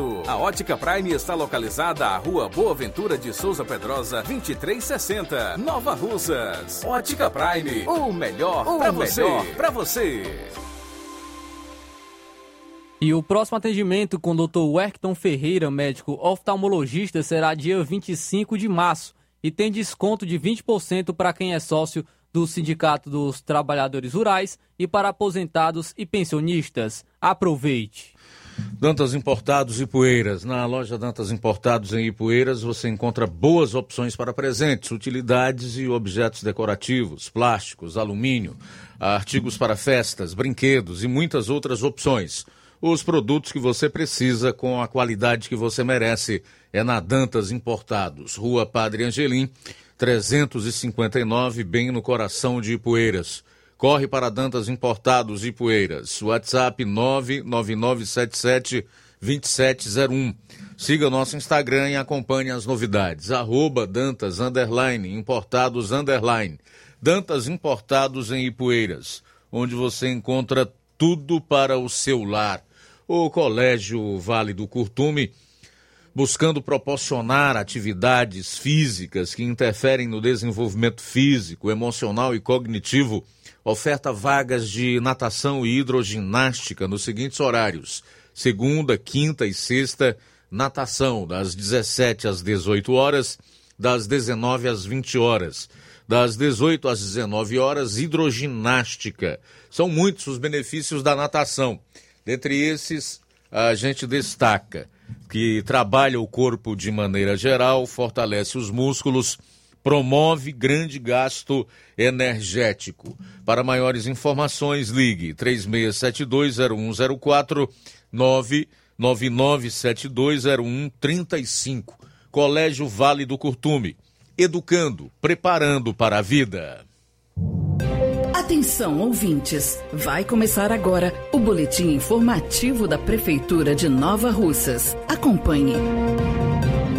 Estado. A Ótica Prime está localizada à Rua Boa Ventura de Souza Pedrosa, 2360, Nova Russas. Ótica Prime, o melhor para você. E o próximo atendimento com o Dr. Werckton Ferreira, médico oftalmologista, será dia 25 de março e tem desconto de 20% para quem é sócio do Sindicato dos Trabalhadores Rurais e para aposentados e pensionistas. Aproveite! Dantas Importados Ipueiras. Na loja Dantas Importados em Ipueiras você encontra boas opções para presentes, utilidades e objetos decorativos, plásticos, alumínio, artigos para festas, brinquedos e muitas outras opções. Os produtos que você precisa com a qualidade que você merece é na Dantas Importados, Rua Padre Angelim, 359, bem no coração de Ipueiras. Corre para Dantas Importados Ipueiras. WhatsApp 99977-2701. Siga nosso Instagram e acompanhe as novidades. @Dantas_Importados_ Dantas Importados em Ipueiras, onde você encontra tudo para o seu lar. O Colégio Vale do Curtume, buscando proporcionar atividades físicas que interferem no desenvolvimento físico, emocional e cognitivo, oferta vagas de natação e hidroginástica nos seguintes horários: segunda, quinta e sexta, natação, das 17 às 18 horas, das 19 às 20 horas, das 18 às 19 horas, hidroginástica. São muitos os benefícios da natação. Dentre esses, a gente destaca que trabalha o corpo de maneira geral, fortalece os músculos, promove grande gasto energético. Para maiores informações, ligue 36720104, 999720135. Colégio Vale do Curtume, educando, preparando para a vida. Atenção, ouvintes! Vai começar agora o boletim informativo da Prefeitura de Nova Russas. Acompanhe.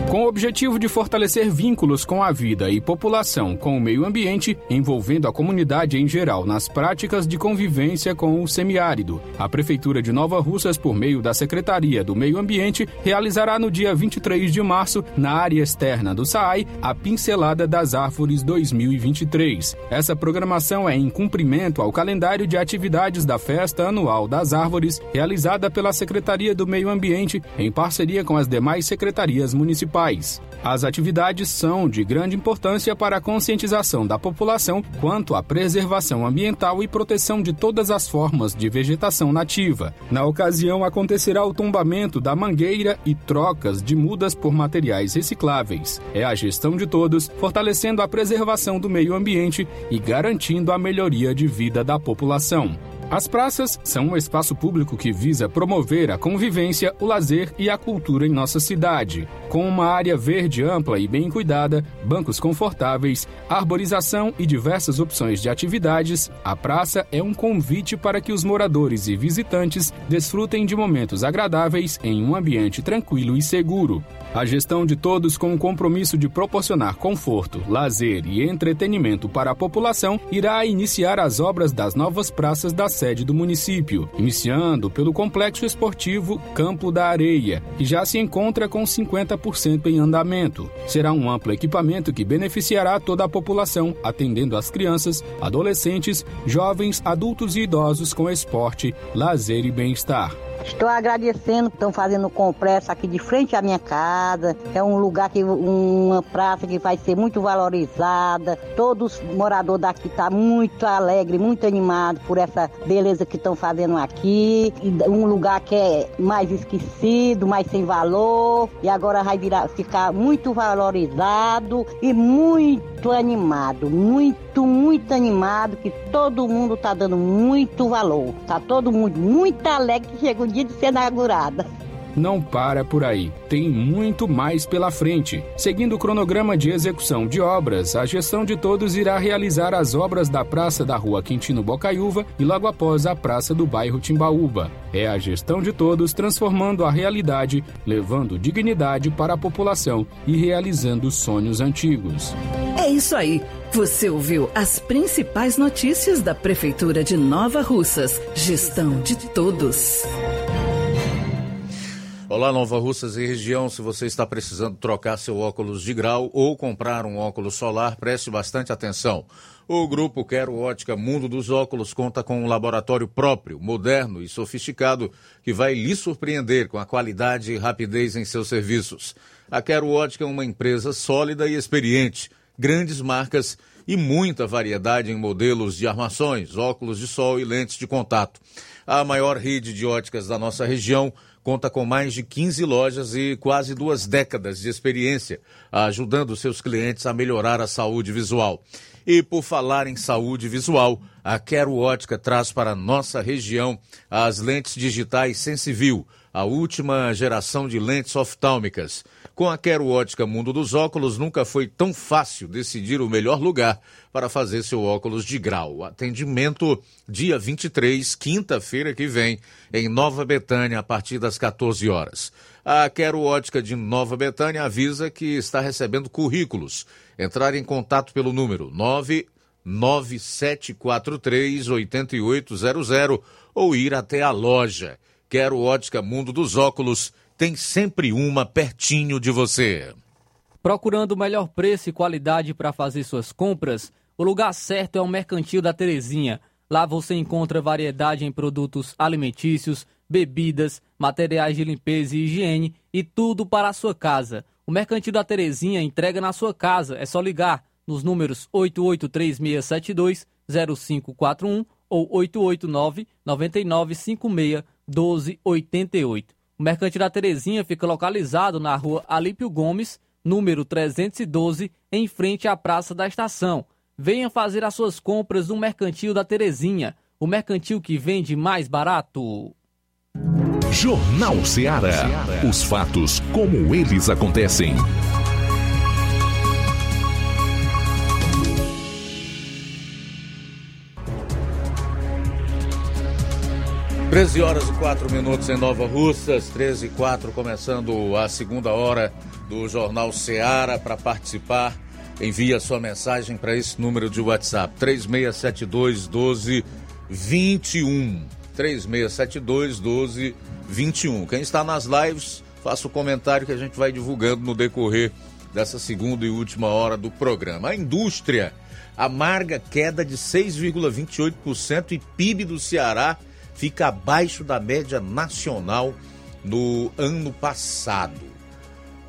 Com o objetivo de fortalecer vínculos com a vida e população com o meio ambiente, envolvendo a comunidade em geral nas práticas de convivência com o semiárido, a Prefeitura de Nova Russas, por meio da Secretaria do Meio Ambiente, realizará no dia 23 de março, na área externa do SAAI, a Pincelada das Árvores 2023. Essa programação é em cumprimento ao calendário de atividades da Festa Anual das Árvores, realizada pela Secretaria do Meio Ambiente, em parceria com as demais secretarias municipais. As atividades são de grande importância para a conscientização da população quanto à preservação ambiental e proteção de todas as formas de vegetação nativa. Na ocasião, acontecerá o tombamento da mangueira e trocas de mudas por materiais recicláveis. É a gestão de todos, fortalecendo a preservação do meio ambiente e garantindo a melhoria de vida da população. As praças são um espaço público que visa promover a convivência, o lazer e a cultura em nossa cidade. Com uma área verde ampla e bem cuidada, bancos confortáveis, arborização e diversas opções de atividades, a praça é um convite para que os moradores e visitantes desfrutem de momentos agradáveis em um ambiente tranquilo e seguro. A gestão de todos, com o compromisso de proporcionar conforto, lazer e entretenimento para a população, irá iniciar as obras das novas praças da sede do município, iniciando pelo Complexo Esportivo Campo da Areia, que já se encontra com 50% em andamento. Será um amplo equipamento que beneficiará toda a população, atendendo as crianças, adolescentes, jovens, adultos e idosos com esporte, lazer e bem-estar. Estou agradecendo que estão fazendo o complexo aqui de frente à minha casa. É um lugar, uma praça que vai ser muito valorizada. Todos os moradores daqui estão muito alegres, muito animados por essa beleza que estão fazendo aqui. Um lugar que é mais esquecido, mais sem valor. E agora vai ficar muito valorizado e muito animado. Muito animado, que todo mundo está dando muito valor. Está todo mundo muito alegre que chegou dia de ser inaugurada. Não para por aí, tem muito mais pela frente. Seguindo o cronograma de execução de obras, a gestão de todos irá realizar as obras da Praça da Rua Quintino Bocaiúva e logo após a Praça do Bairro Timbaúba. É a gestão de todos transformando a realidade, levando dignidade para a população e realizando sonhos antigos. É isso aí. Você ouviu as principais notícias da Prefeitura de Nova Russas. Gestão de todos. Olá, Nova Russas e região. Se você está precisando trocar seu óculos de grau ou comprar um óculos solar, preste bastante atenção. O grupo Quero Ótica Mundo dos Óculos conta com um laboratório próprio, moderno e sofisticado, que vai lhe surpreender com a qualidade e rapidez em seus serviços. A Quero Ótica é uma empresa sólida e experiente, grandes marcas e muita variedade em modelos de armações, óculos de sol e lentes de contato. A maior rede de óticas da nossa região conta com mais de 15 lojas e quase 2 décadas de experiência, ajudando seus clientes a melhorar a saúde visual. E por falar em saúde visual, a Quero Ótica traz para nossa região as lentes digitais Sensiview, a última geração de lentes oftálmicas. Com a Quero Ótica Mundo dos Óculos, nunca foi tão fácil decidir o melhor lugar para fazer seu óculos de grau. Atendimento dia 23, quinta-feira que vem, em Nova Betânia, a partir das 14 horas. A Quero Ótica de Nova Betânia avisa que está recebendo currículos. Entrar em contato pelo número 99743-8800 ou ir até a loja. Quero Ótica Mundo dos Óculos, tem sempre uma pertinho de você. Procurando o melhor preço e qualidade para fazer suas compras? O lugar certo é o Mercantil da Terezinha. Lá você encontra variedade em produtos alimentícios, bebidas, materiais de limpeza e higiene e tudo para a sua casa. O Mercantil da Terezinha entrega na sua casa. É só ligar nos números 883672-0541 ou 889-9956-1288. O Mercantil da Terezinha fica localizado na rua Alípio Gomes, número 312, em frente à Praça da Estação. Venha fazer as suas compras no Mercantil da Terezinha, o mercantil que vende mais barato. Jornal Ceará. Os fatos como eles acontecem. Horas e 4 minutos em Nova Russas, 13h04, começando a segunda hora do Jornal Ceará. Para participar, envie a sua mensagem para esse número de WhatsApp, 3672-1221. 3672-1221. Quem está nas lives, faça o comentário que a gente vai divulgando no decorrer dessa segunda e última hora do programa. A indústria amarga queda de 6,28% e PIB do Ceará fica abaixo da média nacional no ano passado.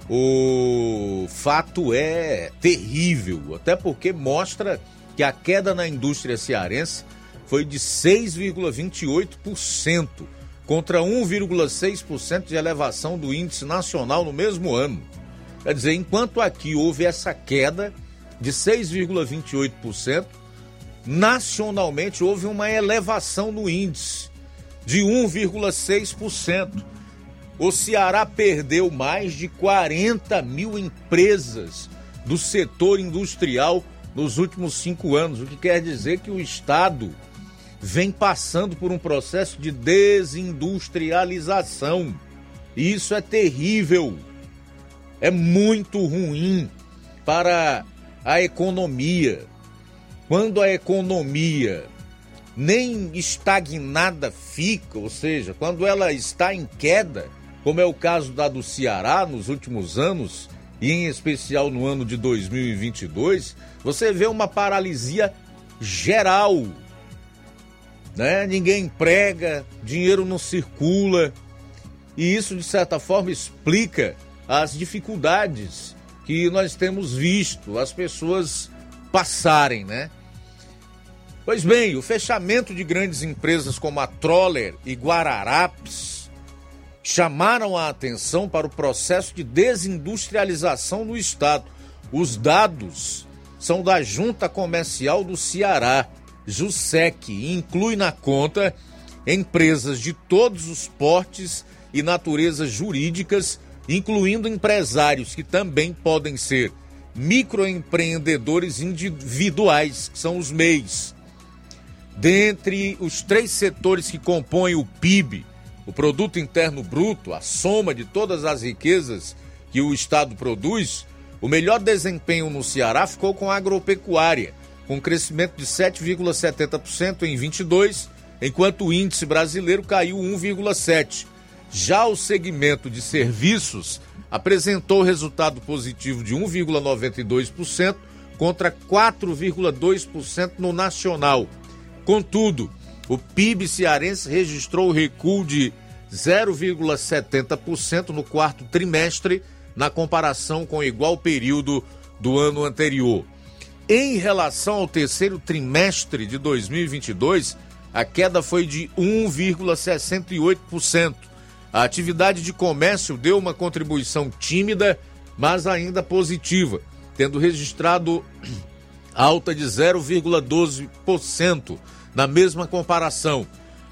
O fato é terrível, até porque mostra que a queda na indústria cearense foi de 6,28% contra 1,6% de elevação do índice nacional no mesmo ano. Quer dizer, enquanto aqui houve essa queda de 6,28%, nacionalmente houve uma elevação no índice de 1,6%. O Ceará perdeu mais de 40 mil empresas do setor industrial nos últimos 5 anos, o que quer dizer que o Estado vem passando por um processo de desindustrialização. E isso é terrível, é muito ruim para a economia. Quando a economia nem estagnada fica, ou seja, quando ela está em queda, como é o caso da do Ceará nos últimos anos, e em especial no ano de 2022, você vê uma paralisia geral, né? Ninguém emprega, dinheiro não circula, e isso, de certa forma, explica as dificuldades que nós temos visto as pessoas passarem, né? Pois bem, o fechamento de grandes empresas como a Troller e Guararapes chamaram a atenção para o processo de desindustrialização no Estado. Os dados são da Junta Comercial do Ceará, JUSEC, e inclui na conta empresas de todos os portes e naturezas jurídicas, incluindo empresários que também podem ser microempreendedores individuais, que são os MEIs. Dentre os 3 setores que compõem o PIB, o produto interno bruto, a soma de todas as riquezas que o Estado produz, o melhor desempenho no Ceará ficou com a agropecuária, com crescimento de 7,70% em 22, enquanto o índice brasileiro caiu 1,7%. Já o segmento de serviços apresentou resultado positivo de 1,92% contra 4,2% no nacional. Contudo, o PIB cearense registrou recuo de 0,70% no quarto trimestre, na comparação com o igual período do ano anterior. Em relação ao terceiro trimestre de 2022, a queda foi de 1,68%. A atividade de comércio deu uma contribuição tímida, mas ainda positiva, tendo registrado alta de 0,12% na mesma comparação.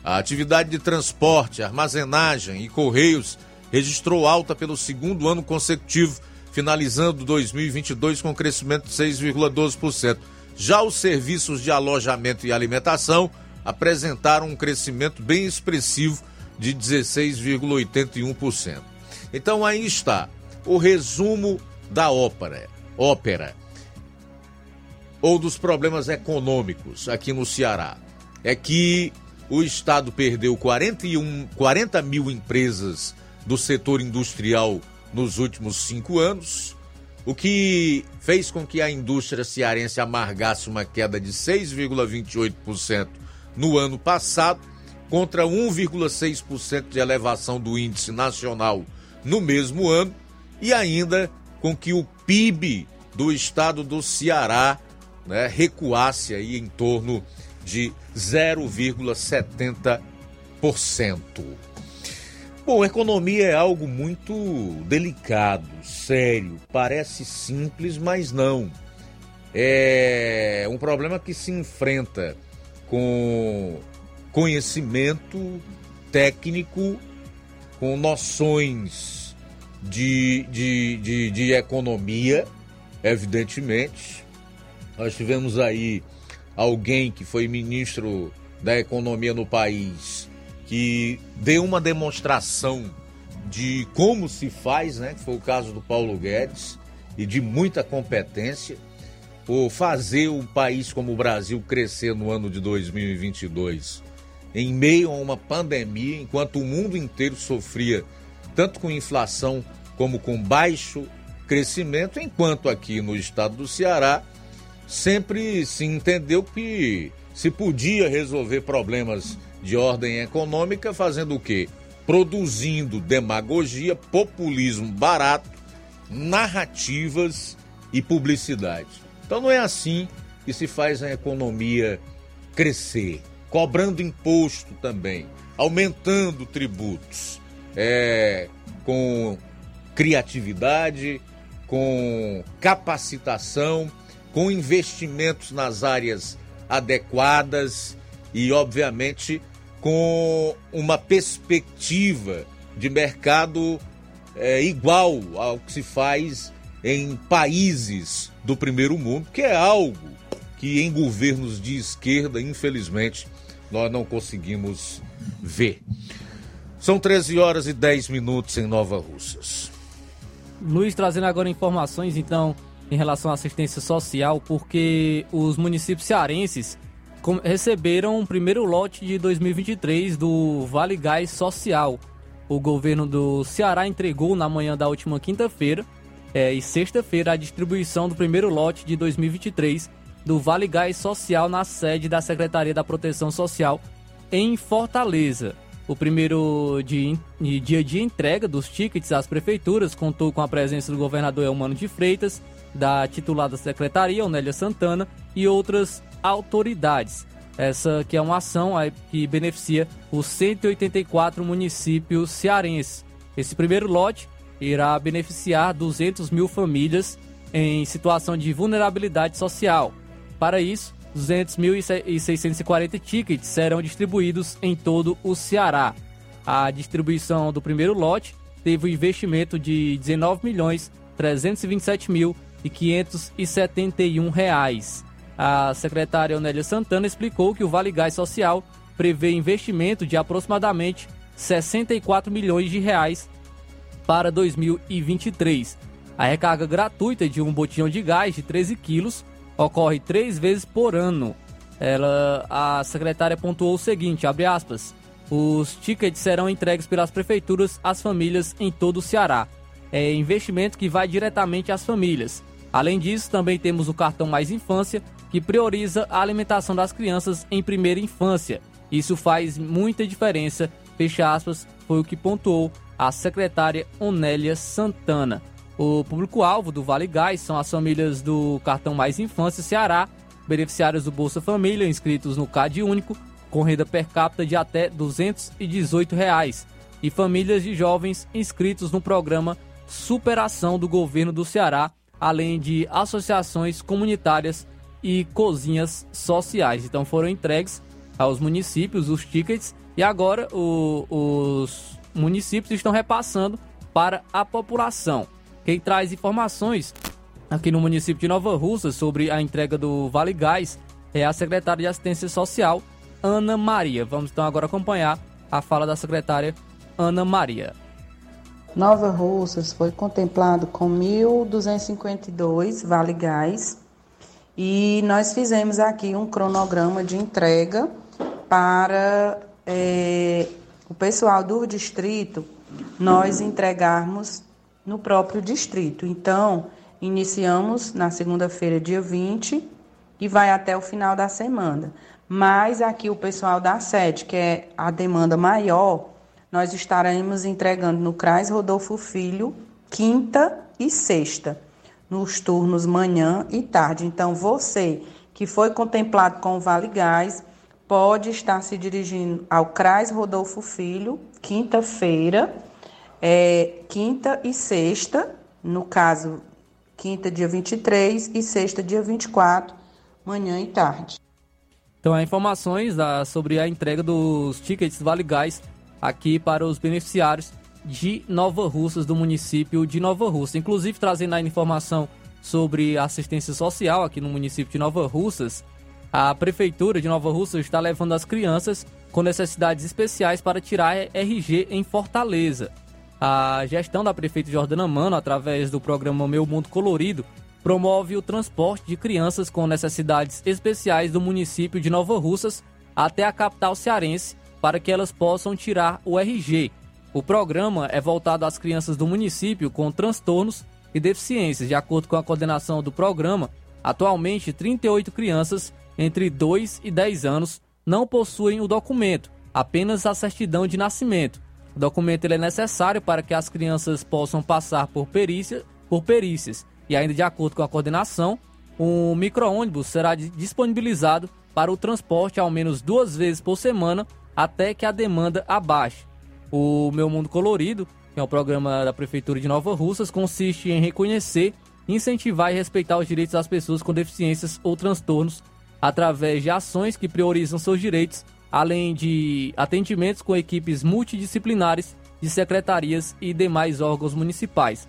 A atividade de transporte, armazenagem e correios registrou alta pelo segundo ano consecutivo, finalizando 2022 com crescimento de 6,12%. Já os serviços de alojamento e alimentação apresentaram um crescimento bem expressivo de 16,81%. Então aí está o resumo da ópera ou dos problemas econômicos aqui no Ceará. É que o Estado perdeu 40 mil empresas do setor industrial nos últimos 5 anos, o que fez com que a indústria cearense amargasse uma queda de 6,28% no ano passado, contra 1,6% de elevação do índice nacional no mesmo ano, e ainda com que o PIB do estado do Ceará, né, recuasse aí em torno de 0,70%. Bom, economia é algo muito delicado, sério, parece simples, mas não. É um problema que se enfrenta com conhecimento técnico, com noções de economia, evidentemente. Nós tivemos aí alguém que foi ministro da economia no país, que deu uma demonstração de como se faz, né? Que foi o caso do Paulo Guedes, e de muita competência, por fazer um país como o Brasil crescer no ano de 2022, em meio a uma pandemia, enquanto o mundo inteiro sofria tanto com inflação como com baixo crescimento, enquanto aqui no estado do Ceará sempre se entendeu que se podia resolver problemas de ordem econômica fazendo o quê? Produzindo demagogia, populismo barato, narrativas e publicidade. Então não é assim que se faz a economia crescer, cobrando imposto também, aumentando tributos, com criatividade, com capacitação, com investimentos nas áreas adequadas e, obviamente, com uma perspectiva de mercado igual ao que se faz em países do primeiro mundo, que é algo que em governos de esquerda, infelizmente, nós não conseguimos ver. São 13h10 em Nova Russas. Luiz, trazendo agora informações, então, em relação à assistência social, porque os municípios cearenses receberam o primeiro lote de 2023 do Vale Gás Social. O governo do Ceará entregou na manhã da última quinta-feira e sexta-feira a distribuição do primeiro lote de 2023 do Vale Gás Social na sede da Secretaria da Proteção Social em Fortaleza. O primeiro dia de entrega dos tickets às prefeituras contou com a presença do governador Elmano de Freitas, da titular da secretaria, Onélia Santana, e outras autoridades. Essa que é uma ação que beneficia os 184 municípios cearenses. Esse primeiro lote irá beneficiar 200 mil famílias em situação de vulnerabilidade social. Para isso, 200.640 tickets serão distribuídos em todo o Ceará. A distribuição do primeiro lote teve um investimento de R$ 19.327.571. A secretária Onélia Santana explicou que o Vale Gás Social prevê investimento de aproximadamente R$ 64 milhões de reais para 2023. A recarga gratuita de um botijão de gás de 13 quilos ocorre 3 vezes por ano. A secretária pontuou o seguinte, abre aspas, Os tickets serão entregues pelas prefeituras às famílias em todo o Ceará. É investimento que vai diretamente às famílias. Além disso, também temos o cartão Mais Infância, que prioriza a alimentação das crianças em primeira infância. Isso faz muita diferença, fecha aspas, foi o que pontuou a secretária Onélia Santana. O público-alvo do Vale Gás são as famílias do cartão Mais Infância Ceará, beneficiários do Bolsa Família inscritos no CAD Único, com renda per capita de até R$ 218,00, e famílias de jovens inscritos no programa Superação do Governo do Ceará, além de associações comunitárias e cozinhas sociais. Então foram entregues aos municípios os tickets e agora os municípios estão repassando para a população. Quem traz informações aqui no município de Nova Russas sobre a entrega do Vale Gás é a secretária de Assistência Social, Ana Maria. Vamos então agora acompanhar a fala da secretária Ana Maria. Nova Russas foi contemplado com 1.252 Vale Gás e nós fizemos aqui um cronograma de entrega para o pessoal do distrito nós entregarmos no próprio distrito. Então, iniciamos na segunda-feira, dia 20, e vai até o final da semana. Mas aqui o pessoal da sede, que é a demanda maior, nós estaremos entregando no CRAS Rodolfo Filho, quinta e sexta, nos turnos manhã e tarde. Então, você que foi contemplado com o Vale Gás, pode estar se dirigindo ao CRAS Rodolfo Filho, quinta-feira, quinta e sexta, no caso, quinta dia 23 e sexta dia 24, manhã e tarde. Então, há informações sobre a entrega dos tickets Vale Gás aqui para os beneficiários de Nova Russas, do município de Nova Russas. Inclusive, trazendo a informação sobre assistência social aqui no município de Nova Russas, a Prefeitura de Nova Russas está levando as crianças com necessidades especiais para tirar RG em Fortaleza. A gestão da prefeita Jordana Mano, através do programa Meu Mundo Colorido, promove o transporte de crianças com necessidades especiais do município de Nova Russas até a capital cearense para que elas possam tirar o RG. O programa é voltado às crianças do município com transtornos e deficiências. De acordo com a coordenação do programa, atualmente 38 crianças entre 2 e 10 anos não possuem o documento, apenas a certidão de nascimento. O documento é necessário para que as crianças possam passar por perícias. E ainda de acordo com a coordenação, um micro-ônibus será disponibilizado para o transporte ao menos 2 vezes por semana até que a demanda abaixe. O Meu Mundo Colorido, que é um programa da Prefeitura de Nova Russas, consiste em reconhecer, incentivar e respeitar os direitos das pessoas com deficiências ou transtornos através de ações que priorizam seus direitos, além de atendimentos com equipes multidisciplinares de secretarias e demais órgãos municipais.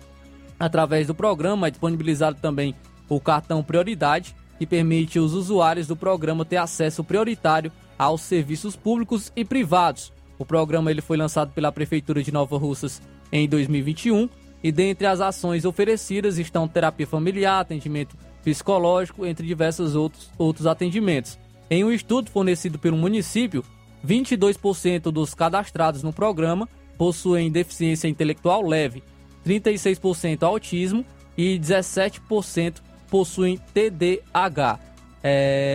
Através do programa é disponibilizado também o cartão Prioridade, que permite aos usuários do programa ter acesso prioritário aos serviços públicos e privados. O programa foi lançado pela Prefeitura de Nova Russas em 2021 e dentre as ações oferecidas estão terapia familiar, atendimento psicológico, entre diversos outros atendimentos. Em um estudo fornecido pelo município, 22% dos cadastrados no programa possuem deficiência intelectual leve, 36% autismo e 17% possuem TDAH.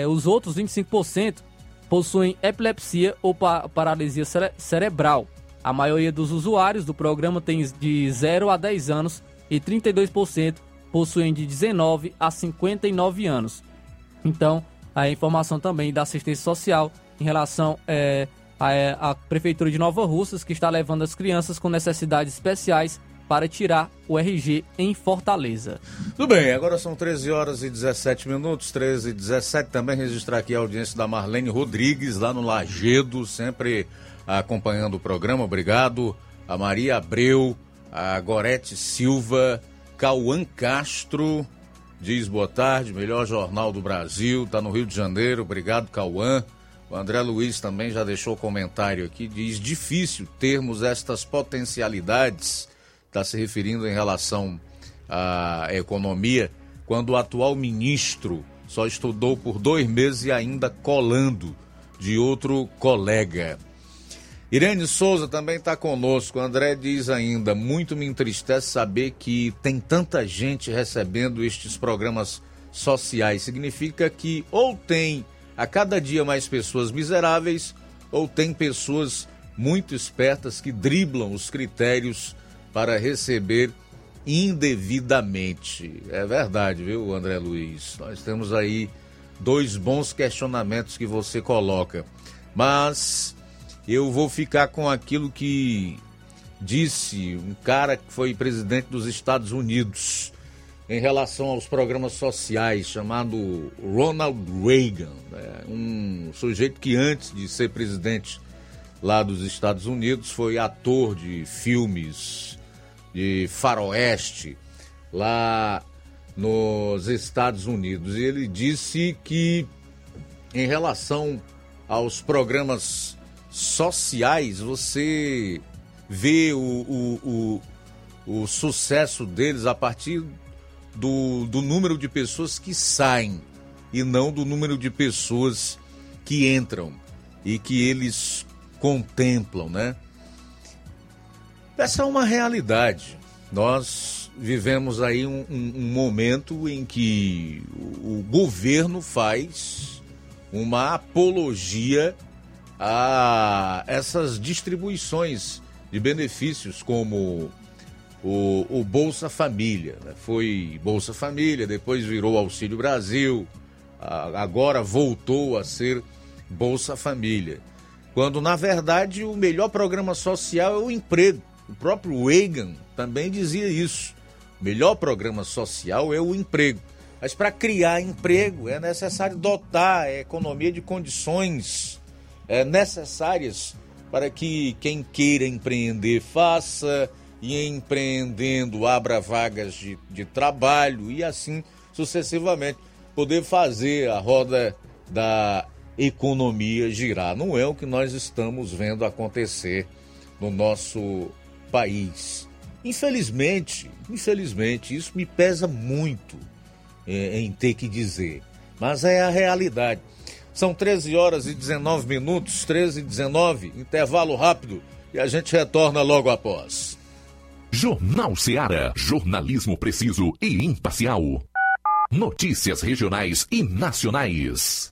Os outros 25% possuem epilepsia ou paralisia cerebral. A maioria dos usuários do programa tem de 0 a 10 anos e 32% possuem de 19 a 59 anos. Então, a informação também da assistência social em relação à Prefeitura de Nova Russas, que está levando as crianças com necessidades especiais para tirar o RG em Fortaleza. Tudo bem, agora são 13 horas e 17 minutos, 13 e 17, também registrar aqui a audiência da Marlene Rodrigues, lá no Lagedo, sempre acompanhando o programa, obrigado. A Maria Abreu, a Gorete Silva, Cauã Castro, diz boa tarde, melhor jornal do Brasil, tá no Rio de Janeiro, obrigado Cauã. O André Luiz também já deixou comentário aqui, diz difícil termos estas potencialidades, está se referindo em relação à economia, quando o atual ministro só estudou por 2 meses e ainda colando de outro colega. Irene Souza também está conosco. André diz ainda: muito me entristece saber que tem tanta gente recebendo estes programas sociais. Significa que ou tem a cada dia mais pessoas miseráveis, ou tem pessoas muito espertas que driblam os critérios para receber indevidamente. É verdade, viu, André Luiz? Nós temos aí dois bons questionamentos que você coloca. Mas eu vou ficar com aquilo que disse um cara que foi presidente dos Estados Unidos em relação aos programas sociais, chamado Ronald Reagan, né? Um sujeito que antes de ser presidente lá dos Estados Unidos foi ator de filmes de faroeste lá nos Estados Unidos. E ele disse que em relação aos programas sociais, você vê o sucesso deles a partir do número de pessoas que saem e não do número de pessoas que entram e que eles contemplam, né? Essa é uma realidade. Nós vivemos aí um momento em que o governo faz uma apologia a essas distribuições de benefícios como o Bolsa Família, né? Foi Bolsa Família, depois virou Auxílio Brasil, agora voltou a ser Bolsa Família. Quando, na verdade, o melhor programa social é o emprego. O próprio Reagan também dizia isso. O melhor programa social é o emprego. Mas para criar emprego é necessário dotar a economia de condições necessárias para que quem queira empreender faça, e empreendendo abra vagas de trabalho e assim sucessivamente poder fazer a roda da economia girar. Não é o que nós estamos vendo acontecer no nosso país. Infelizmente, isso me pesa muito em ter que dizer, mas é a realidade. São 13 horas e 19 minutos, 13 e 19, intervalo rápido e a gente retorna logo após. Jornal Ceará, jornalismo preciso e imparcial. Notícias regionais e nacionais.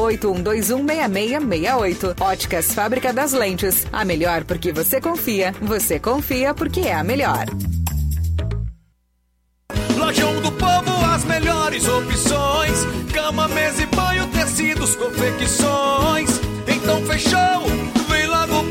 81216668. Óticas Fábrica das Lentes. A melhor porque você confia. Você confia porque é a melhor. Lojão do Povo, as melhores opções. Cama, mesa e banho, tecidos, confecções. Então fechou, vem logo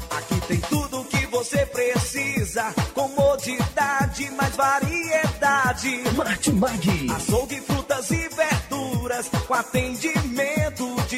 Aqui tem tudo o que você precisa. Comodidade, mais variedade. Martimag. Açougue, frutas e verduras com atendimento de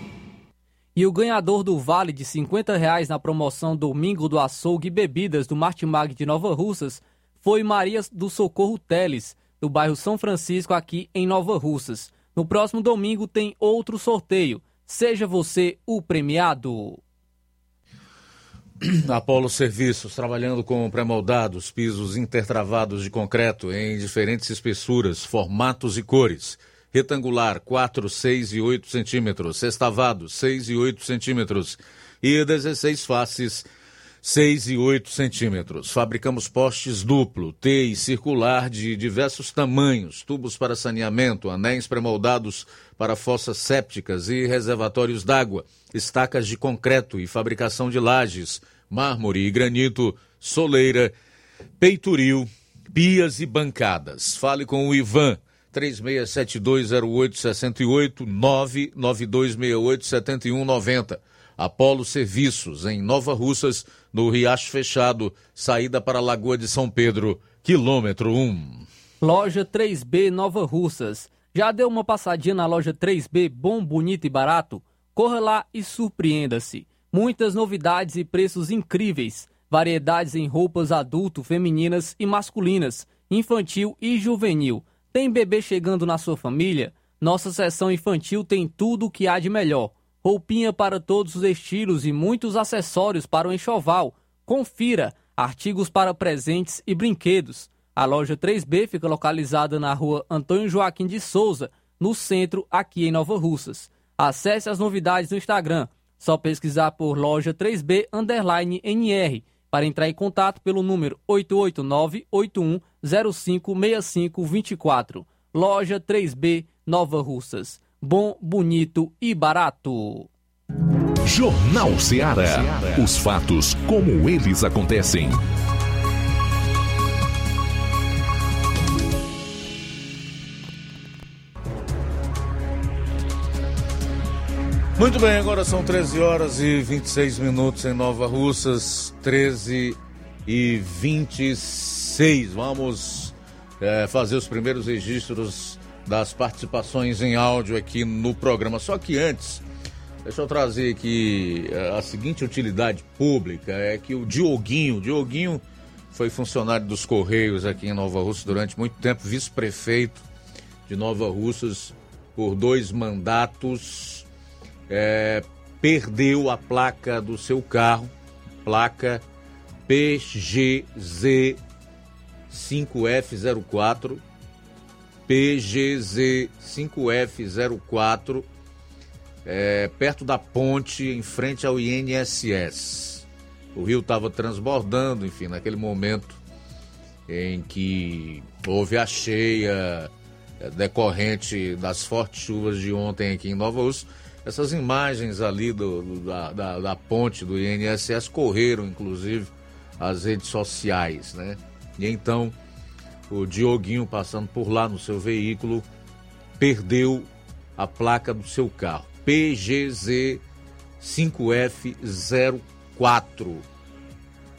E o ganhador do vale de R$ 50,00 na promoção Domingo do Açougue e Bebidas do Martimag de Nova Russas foi Maria do Socorro Teles, do bairro São Francisco, aqui em Nova Russas. No próximo domingo tem outro sorteio. Seja você o premiado. Apolo Serviços, trabalhando com pré-moldados, pisos intertravados de concreto em diferentes espessuras, formatos e cores. Retangular, 4, 6 e 8 centímetros. Sextavado, 6 e 8 centímetros. E 16 faces, 6 e 8 centímetros. Fabricamos postes duplo, T e circular de diversos tamanhos. Tubos para saneamento, anéis premoldados para fossas sépticas e reservatórios d'água. Estacas de concreto e fabricação de lajes, mármore e granito, soleira, peitoril, pias e bancadas. Fale com o Ivan. 36720868 992687190. Apolo Serviços, em Nova Russas, no Riacho Fechado, saída para a Lagoa de São Pedro, quilômetro 1. Loja 3B Nova Russas. Já deu uma passadinha na loja 3B, bom, bonito e barato? Corra lá e surpreenda-se. Muitas novidades e preços incríveis. Variedades em roupas adulto, femininas e masculinas, infantil e juvenil. Tem bebê chegando na sua família? Nossa seção infantil tem tudo o que há de melhor. Roupinha para todos os estilos e muitos acessórios para o enxoval. Confira artigos para presentes e brinquedos. A loja 3B fica localizada na rua Antônio Joaquim de Souza, no centro, aqui em Nova Russas. Acesse as novidades no Instagram. Só pesquisar por loja 3B_NR. Para entrar em contato pelo número 889-8105-6524. Loja 3B, Nova Russas. Bom, bonito e barato. Jornal Ceará. Os fatos como eles acontecem. Muito bem, agora são 13 horas e 26 minutos em Nova Russas, 13 e 26. Vamos fazer os primeiros registros das participações em áudio aqui no programa. Só que antes, deixa eu trazer aqui a seguinte utilidade pública, é que o Dioguinho foi funcionário dos Correios aqui em Nova Russas durante muito tempo, vice-prefeito de Nova Russas por 2 mandatos. Perdeu a placa do seu carro, placa PGZ 5F04, PGZ 5F04, perto da ponte em frente ao INSS. O rio estava transbordando, enfim, naquele momento em que houve a cheia decorrente das fortes chuvas de ontem aqui em Nova Russa. Essas imagens ali da ponte do INSS correram, inclusive, as redes sociais, né? E então, o Dioguinho, passando por lá no seu veículo, perdeu a placa do seu carro. PGZ 5F04.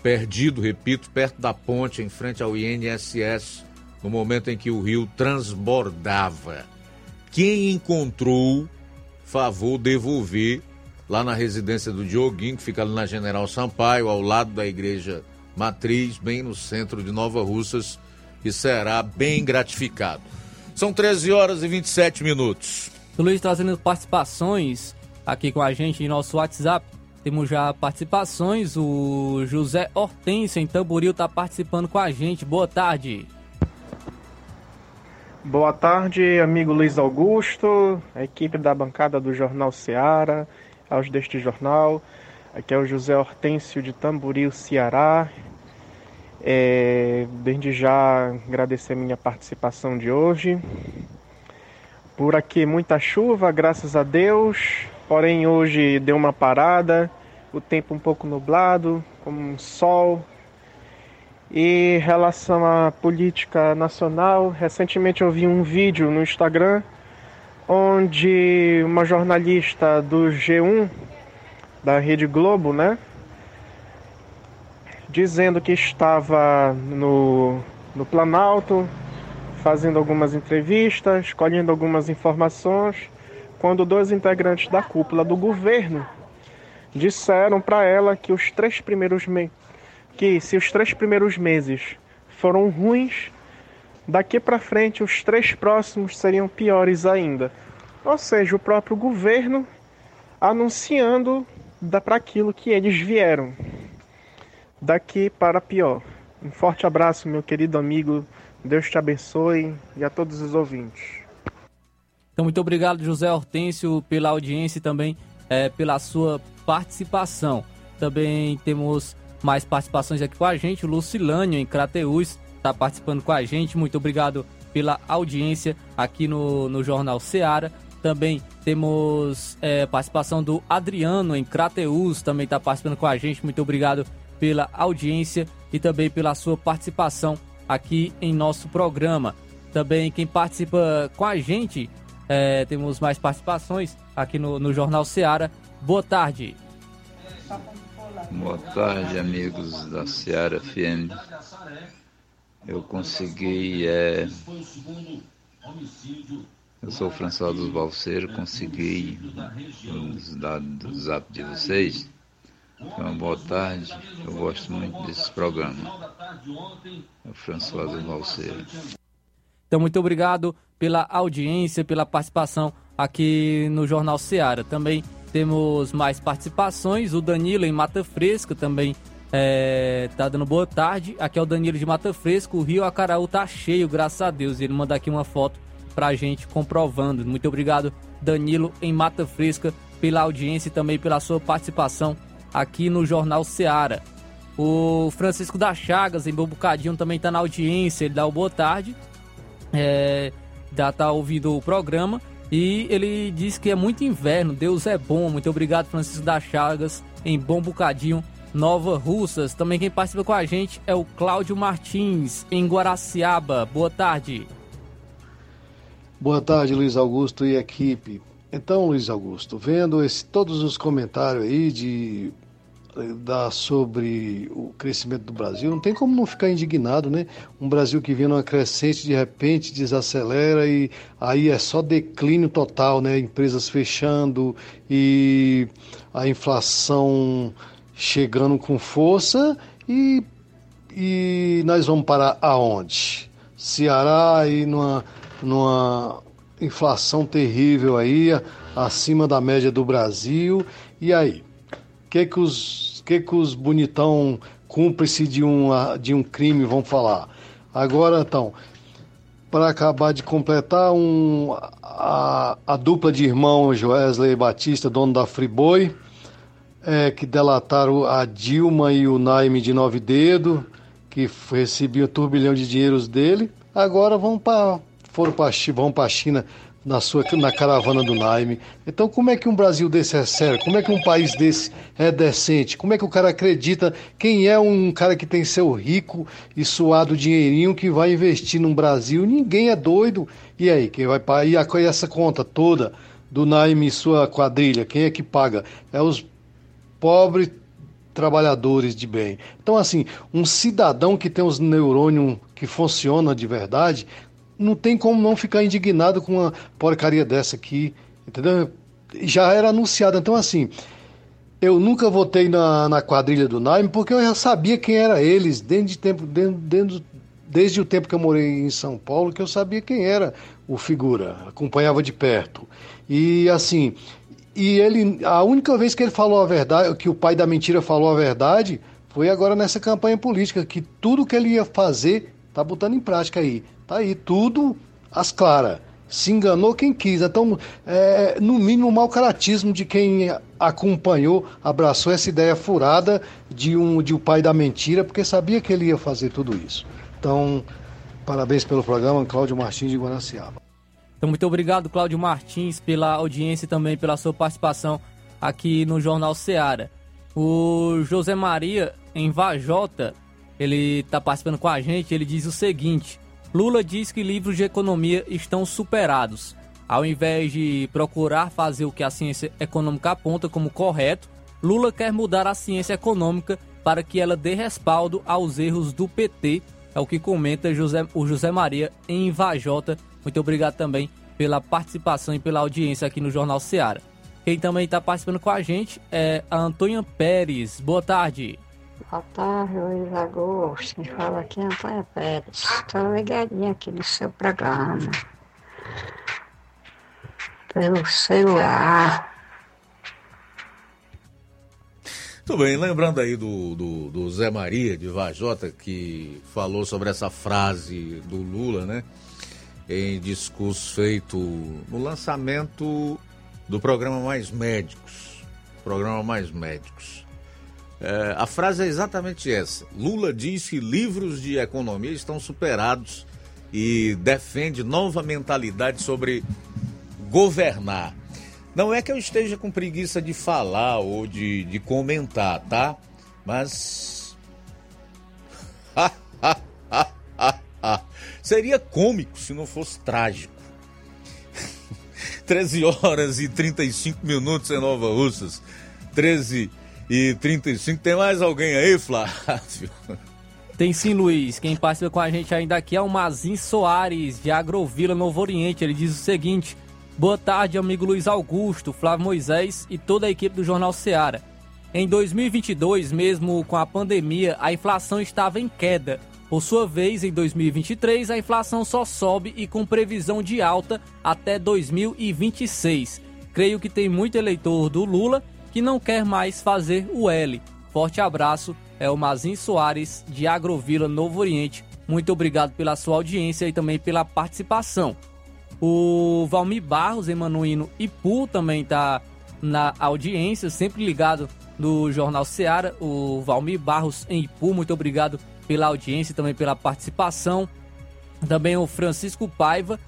Perdido, repito, perto da ponte, em frente ao INSS, no momento em que o rio transbordava. Quem encontrou... favor devolver lá na residência do Dioguinho, que fica ali na General Sampaio, ao lado da igreja Matriz, bem no centro de Nova Russas, e será bem gratificado. São 13h27. O Luiz trazendo participações aqui com a gente em nosso WhatsApp. Temos já participações. O José Hortêncio, em Tamboril, está participando com a gente. Boa tarde. Boa tarde, amigo Luiz Augusto, a equipe da bancada do Jornal Ceará, aos deste jornal. Aqui é o José Hortêncio de Tamboril, Ceará. Desde já agradecer a minha participação de hoje. Por aqui muita chuva, graças a Deus, porém hoje deu uma parada, o tempo um pouco nublado, com um sol. E em relação à política nacional, recentemente eu vi um vídeo no Instagram onde uma jornalista do G1, da Rede Globo, né, dizendo que estava no Planalto, fazendo algumas entrevistas, colhendo algumas informações, quando dois integrantes da cúpula do governo disseram para ela que se os três primeiros meses foram ruins, daqui para frente os três próximos seriam piores ainda. Ou seja, o próprio governo anunciando para aquilo que eles vieram, daqui para pior. Um forte abraço, meu querido amigo. Deus te abençoe e a todos os ouvintes. Então, muito obrigado, José Hortêncio, pela audiência e também pela sua participação. Também temos mais participações aqui com a gente. O Lucilânio, em Crateús, está participando com a gente. Muito obrigado pela audiência aqui no Jornal Ceará. Também temos participação do Adriano, em Crateús, também está participando com a gente. Muito obrigado pela audiência e também pela sua participação aqui em nosso programa. Também quem participa com a gente, temos mais participações aqui no Jornal Ceará. Boa tarde. Boa tarde, amigos da Ceará FM. Eu consegui... Eu sou o François dos Balseiros, consegui os dados do zap de vocês. Então, boa tarde, eu gosto muito desse programa. É o François dos Balseiros. Então, muito obrigado pela audiência, pela participação aqui no Jornal Ceará. Também temos mais participações. O Danilo em Mata Fresca também tá dando boa tarde. Aqui é o Danilo de Mata Fresca. O Rio Acaraú tá cheio, graças a Deus. Ele manda aqui uma foto pra gente comprovando. Muito obrigado, Danilo em Mata Fresca, pela audiência e também pela sua participação aqui no Jornal Ceará. O Francisco da Chagas em Bobucadinho também tá na audiência. Ele dá o boa tarde. Já tá ouvindo o programa. E ele diz que é muito inverno, Deus é bom. Muito obrigado, Francisco da Chagas, em Bom Bocadinho, Nova Russas. Também quem participa com a gente é o Cláudio Martins, em Guaraciaba. Boa tarde. Boa tarde, Luiz Augusto e equipe. Então, Luiz Augusto, vendo todos os comentários aí sobre o crescimento do Brasil, não tem como não ficar indignado, né? Um Brasil que vinha numa crescente, de repente desacelera e aí é só declínio total, né? Empresas fechando e a inflação chegando com força e nós vamos parar aonde? Ceará aí numa inflação terrível aí, acima da média do Brasil, e aí? Que os bonitão cúmplice de um crime vão falar? Agora, então, para acabar de completar, a dupla de irmãos Joesley Batista, dono da Friboi, que delataram a Dilma e o Naime de Nove Dedos, que recebiam turbilhão de dinheiros dele, agora vão para a China na caravana do Naime. Então, como é que um Brasil desse é sério? Como é que um país desse é decente? Como é que o cara acredita? Quem é um cara que tem seu rico e suado dinheirinho que vai investir num Brasil? Ninguém é doido. E aí, quem vai pagar essa conta toda do Naime e sua quadrilha? Quem é que paga? É os pobres trabalhadores de bem. Então, assim, um cidadão que tem os neurônios que funcionam de verdade, não tem como não ficar indignado com uma porcaria dessa aqui, entendeu? Já era anunciado. Então, assim, Eu nunca votei na quadrilha do Naime porque eu já sabia quem era eles desde o tempo que eu morei em São Paulo, que eu sabia quem era o figura, acompanhava de perto. E assim, e ele, a única vez que ele falou a verdade, que o pai da mentira falou a verdade, foi agora nessa campanha política, que tudo que ele ia fazer tá botando em prática aí. Tá aí tudo às claras. Se enganou quem quis. Então, no mínimo, o mau-caratismo de quem acompanhou, abraçou essa ideia furada de um pai da mentira, porque sabia que ele ia fazer tudo isso. Então, parabéns pelo programa, Cláudio Martins de Guaraciaba. Então, muito obrigado, Cláudio Martins, pela audiência e também pela sua participação aqui no Jornal Ceará. O José Maria, em Vajota, ele está participando com a gente, ele diz o seguinte... Lula diz que livros de economia estão superados. Ao invés de procurar fazer o que a ciência econômica aponta como correto, Lula quer mudar a ciência econômica para que ela dê respaldo aos erros do PT, é o que comenta o José Maria em Vajota. Muito obrigado também pela participação e pela audiência aqui no Jornal Ceará. Quem também está participando com a gente é a Antônia Pérez. Boa tarde. Boa tarde, Luiz Augusto. Quem fala aqui é Antônia Pérez. Estou ligadinha aqui no seu programa. Pelo celular. Tudo bem, lembrando aí do Zé Maria de Vajota, que falou sobre essa frase do Lula, né? Em discurso feito no lançamento do programa Mais Médicos. Programa Mais Médicos. A frase é exatamente essa. Lula diz que livros de economia estão superados e defende nova mentalidade sobre governar. Não é que eu esteja com preguiça de falar ou de comentar, tá? Mas... Seria cômico se não fosse trágico. 13 horas e 35 minutos em Nova Russas. 13h35, tem mais alguém aí, Flávio? Tem sim, Luiz. Quem participa com a gente ainda aqui é o Mazin Soares, de Agrovila, Novo Oriente. Ele diz o seguinte: boa tarde, amigo Luiz Augusto, Flávio Moisés e toda a equipe do Jornal Ceará. Em 2022, mesmo com a pandemia, a inflação estava em queda. Por sua vez, em 2023, a inflação só sobe e com previsão de alta até 2026. Creio que tem muito eleitor do Lula que não quer mais fazer o L. Forte abraço, é o Mazin Soares, de Agrovila, Novo Oriente. Muito obrigado pela sua audiência e também pela participação. O Valmir Barros, em Manuíno Ipu, também está na audiência, sempre ligado no Jornal Ceará. O Valmir Barros, em Ipu, muito obrigado pela audiência e também pela participação. Também o Francisco Paiva,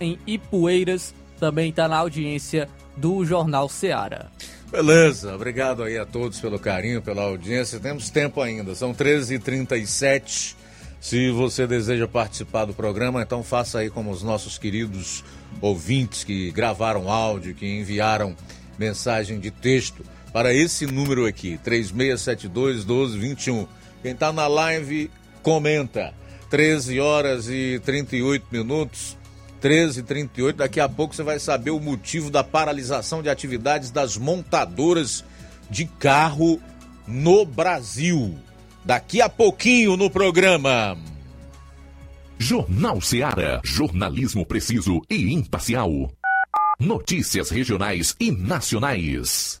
em Ipueiras, também está na audiência do Jornal Ceará. Beleza, obrigado aí a todos pelo carinho, pela audiência. Temos tempo ainda, são 13h37. Se você deseja participar do programa, então faça aí como os nossos queridos ouvintes que gravaram áudio, que enviaram mensagem de texto para esse número aqui, 3672-1221. Quem está na live, comenta. 13 horas e 38 minutos. 13h38, daqui a pouco você vai saber o motivo da paralisação de atividades das montadoras de carro no Brasil. Daqui a pouquinho no programa. Jornal Ceará, jornalismo preciso e imparcial. Notícias regionais e nacionais.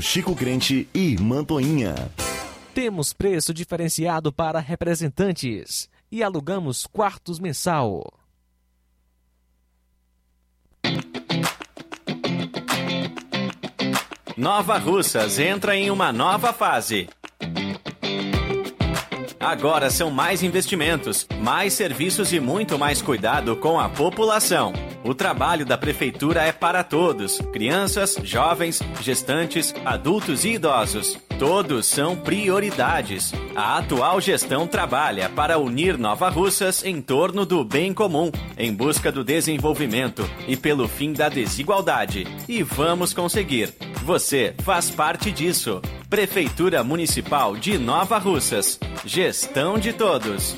Chico Crente e Mantoinha. Temos preço diferenciado para representantes e alugamos quartos mensal. Nova Russas entra em uma nova fase. Agora são mais investimentos, mais serviços e muito mais cuidado com a população. O trabalho da Prefeitura é para todos, crianças, jovens, gestantes, adultos e idosos. Todos são prioridades. A atual gestão trabalha para unir Nova Russas em torno do bem comum, em busca do desenvolvimento e pelo fim da desigualdade. E vamos conseguir. Você faz parte disso. Prefeitura Municipal de Nova Russas. Gestão de todos.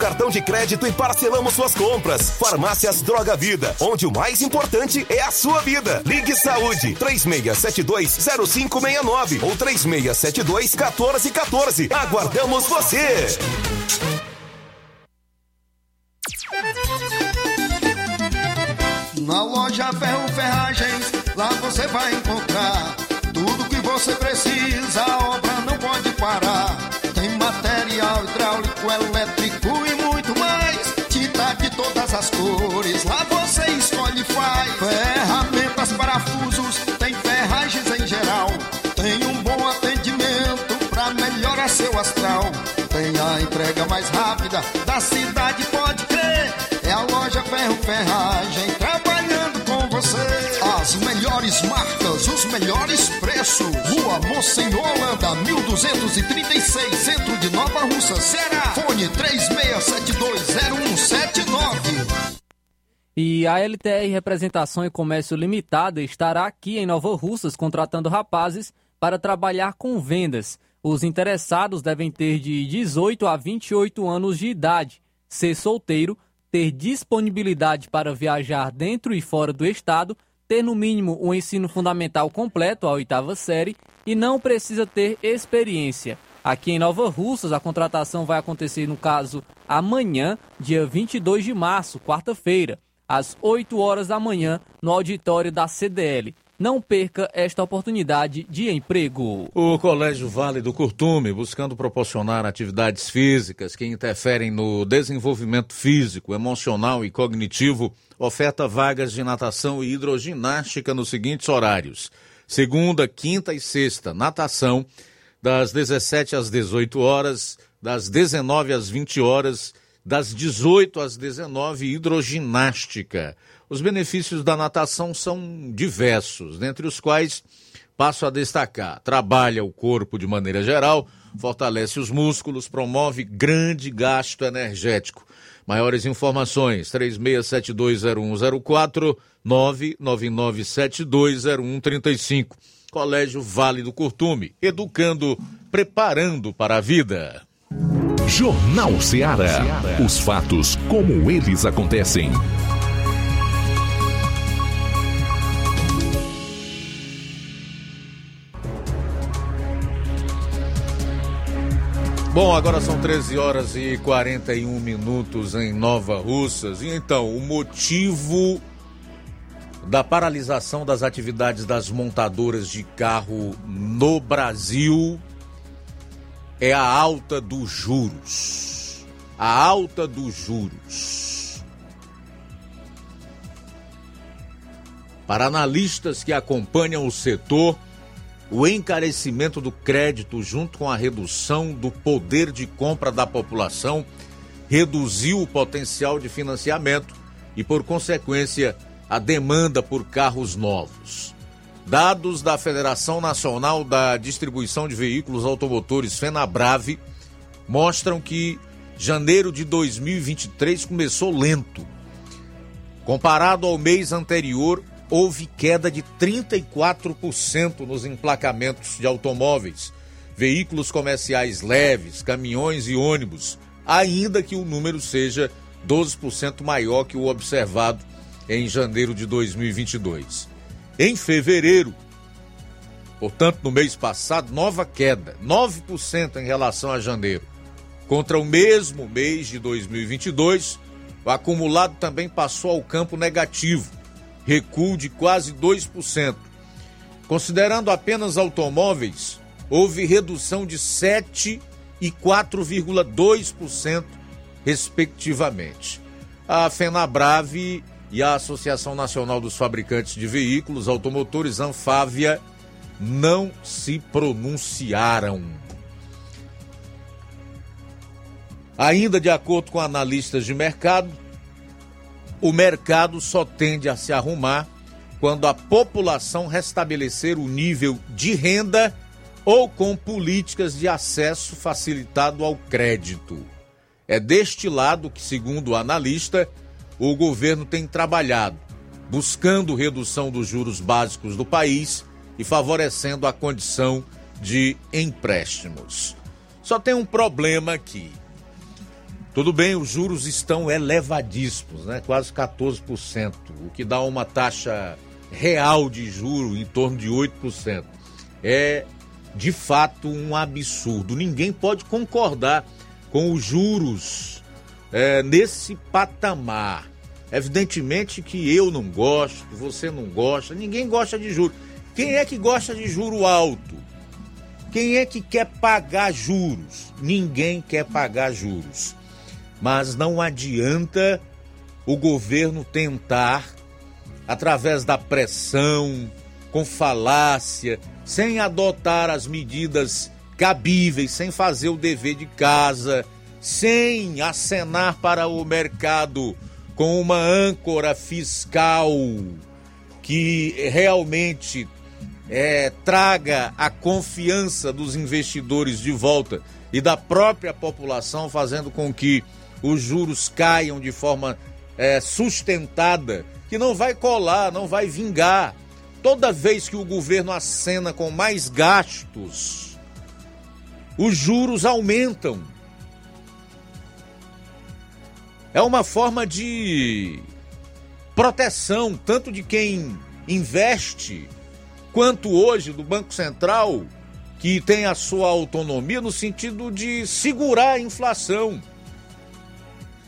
cartão de crédito e parcelamos suas compras. Farmácias Droga Vida, onde o mais importante é a sua vida. Ligue Saúde, 3672-0569 ou 3672-1414. Aguardamos você! Na loja Ferro Ferragens, lá você vai encontrar tudo que você precisa, a obra não pode parar. Tem material hidráulico, elétrico, todas as cores, lá você escolhe e faz. Ferramentas, parafusos, tem ferragens em geral. Tem um bom atendimento pra melhorar seu astral. Tem a entrega mais rápida da cidade, pode crer. É a loja Ferro Ferragem trabalhando com você. As melhores marcas, os melhores preços. Rua Monsenhor Holanda, 1236, centro de Nova Russa, Ceará. Fone 36720179. E a LTR Representação e Comércio Limitada estará aqui em Nova Russas contratando rapazes para trabalhar com vendas. Os interessados devem ter de 18 a 28 anos de idade, ser solteiro, ter disponibilidade para viajar dentro e fora do estado, ter no mínimo um ensino fundamental completo, a 8ª série, e não precisa ter experiência. Aqui em Nova Russas, a contratação vai acontecer, no caso, amanhã, dia 22 de março, quarta-feira, às 8 horas da manhã, no auditório da CDL. Não perca esta oportunidade de emprego. O Colégio Vale do Curtume, buscando proporcionar atividades físicas que interferem no desenvolvimento físico, emocional e cognitivo, oferta vagas de natação e hidroginástica nos seguintes horários: segunda, quinta e sexta, natação, das 17 às 18 horas, das 19 às 20 horas, das 18 às 19, hidroginástica. Os benefícios da natação são diversos, dentre os quais passo a destacar: trabalha o corpo de maneira geral, fortalece os músculos, promove grande gasto energético. Maiores informações, 36720104, 999720135. Colégio Vale do Curtume, educando, preparando para a vida. Jornal Ceará. Os fatos como eles acontecem. Bom, agora são 13 horas e 41 minutos em Nova Russas. E então, o motivo da paralisação das atividades das montadoras de carro no Brasil é a alta dos juros. A alta dos juros. Para analistas que acompanham o setor, o encarecimento do crédito junto com a redução do poder de compra da população reduziu o potencial de financiamento e, por consequência, a demanda por carros novos. Dados da Federação Nacional da Distribuição de Veículos Automotores, FENABRAVE, mostram que janeiro de 2023 começou lento. Comparado ao mês anterior, houve queda de 34% nos emplacamentos de automóveis, veículos comerciais leves, caminhões e ônibus, ainda que o número seja 12% maior que o observado em janeiro de 2022. Em fevereiro, portanto, no mês passado, nova queda, 9% em relação a janeiro. Contra o mesmo mês de 2022, o acumulado também passou ao campo negativo, recuo de quase 2%. Considerando apenas automóveis, houve redução de 7% e 4,2%, respectivamente. A FENABRAVE e a Associação Nacional dos Fabricantes de Veículos Automotores, Anfávia, não se pronunciaram. Ainda de acordo com analistas de mercado, o mercado só tende a se arrumar quando a população restabelecer o nível de renda ou com políticas de acesso facilitado ao crédito. É deste lado que, segundo o analista, o governo tem trabalhado, buscando redução dos juros básicos do país e favorecendo a condição de empréstimos. Só tem um problema aqui. Tudo bem, os juros estão elevadíssimos, né? Quase 14%, o que dá uma taxa real de juro em torno de 8%. É, de fato, um absurdo. Ninguém pode concordar com os juros nesse patamar. Evidentemente que eu não gosto, você não gosta, ninguém gosta de juros. Quem é que gosta de juro alto? Quem é que quer pagar juros? Ninguém quer pagar juros. Mas não adianta o governo tentar, através da pressão, com falácia, sem adotar as medidas cabíveis, sem fazer o dever de casa, sem acenar para o mercado com uma âncora fiscal que realmente traga a confiança dos investidores de volta e da própria população, fazendo com que os juros caiam de forma sustentada, que não vai colar, não vai vingar. Toda vez que o governo acena com mais gastos, os juros aumentam. É uma forma de proteção, tanto de quem investe, quanto hoje do Banco Central, que tem a sua autonomia no sentido de segurar a inflação.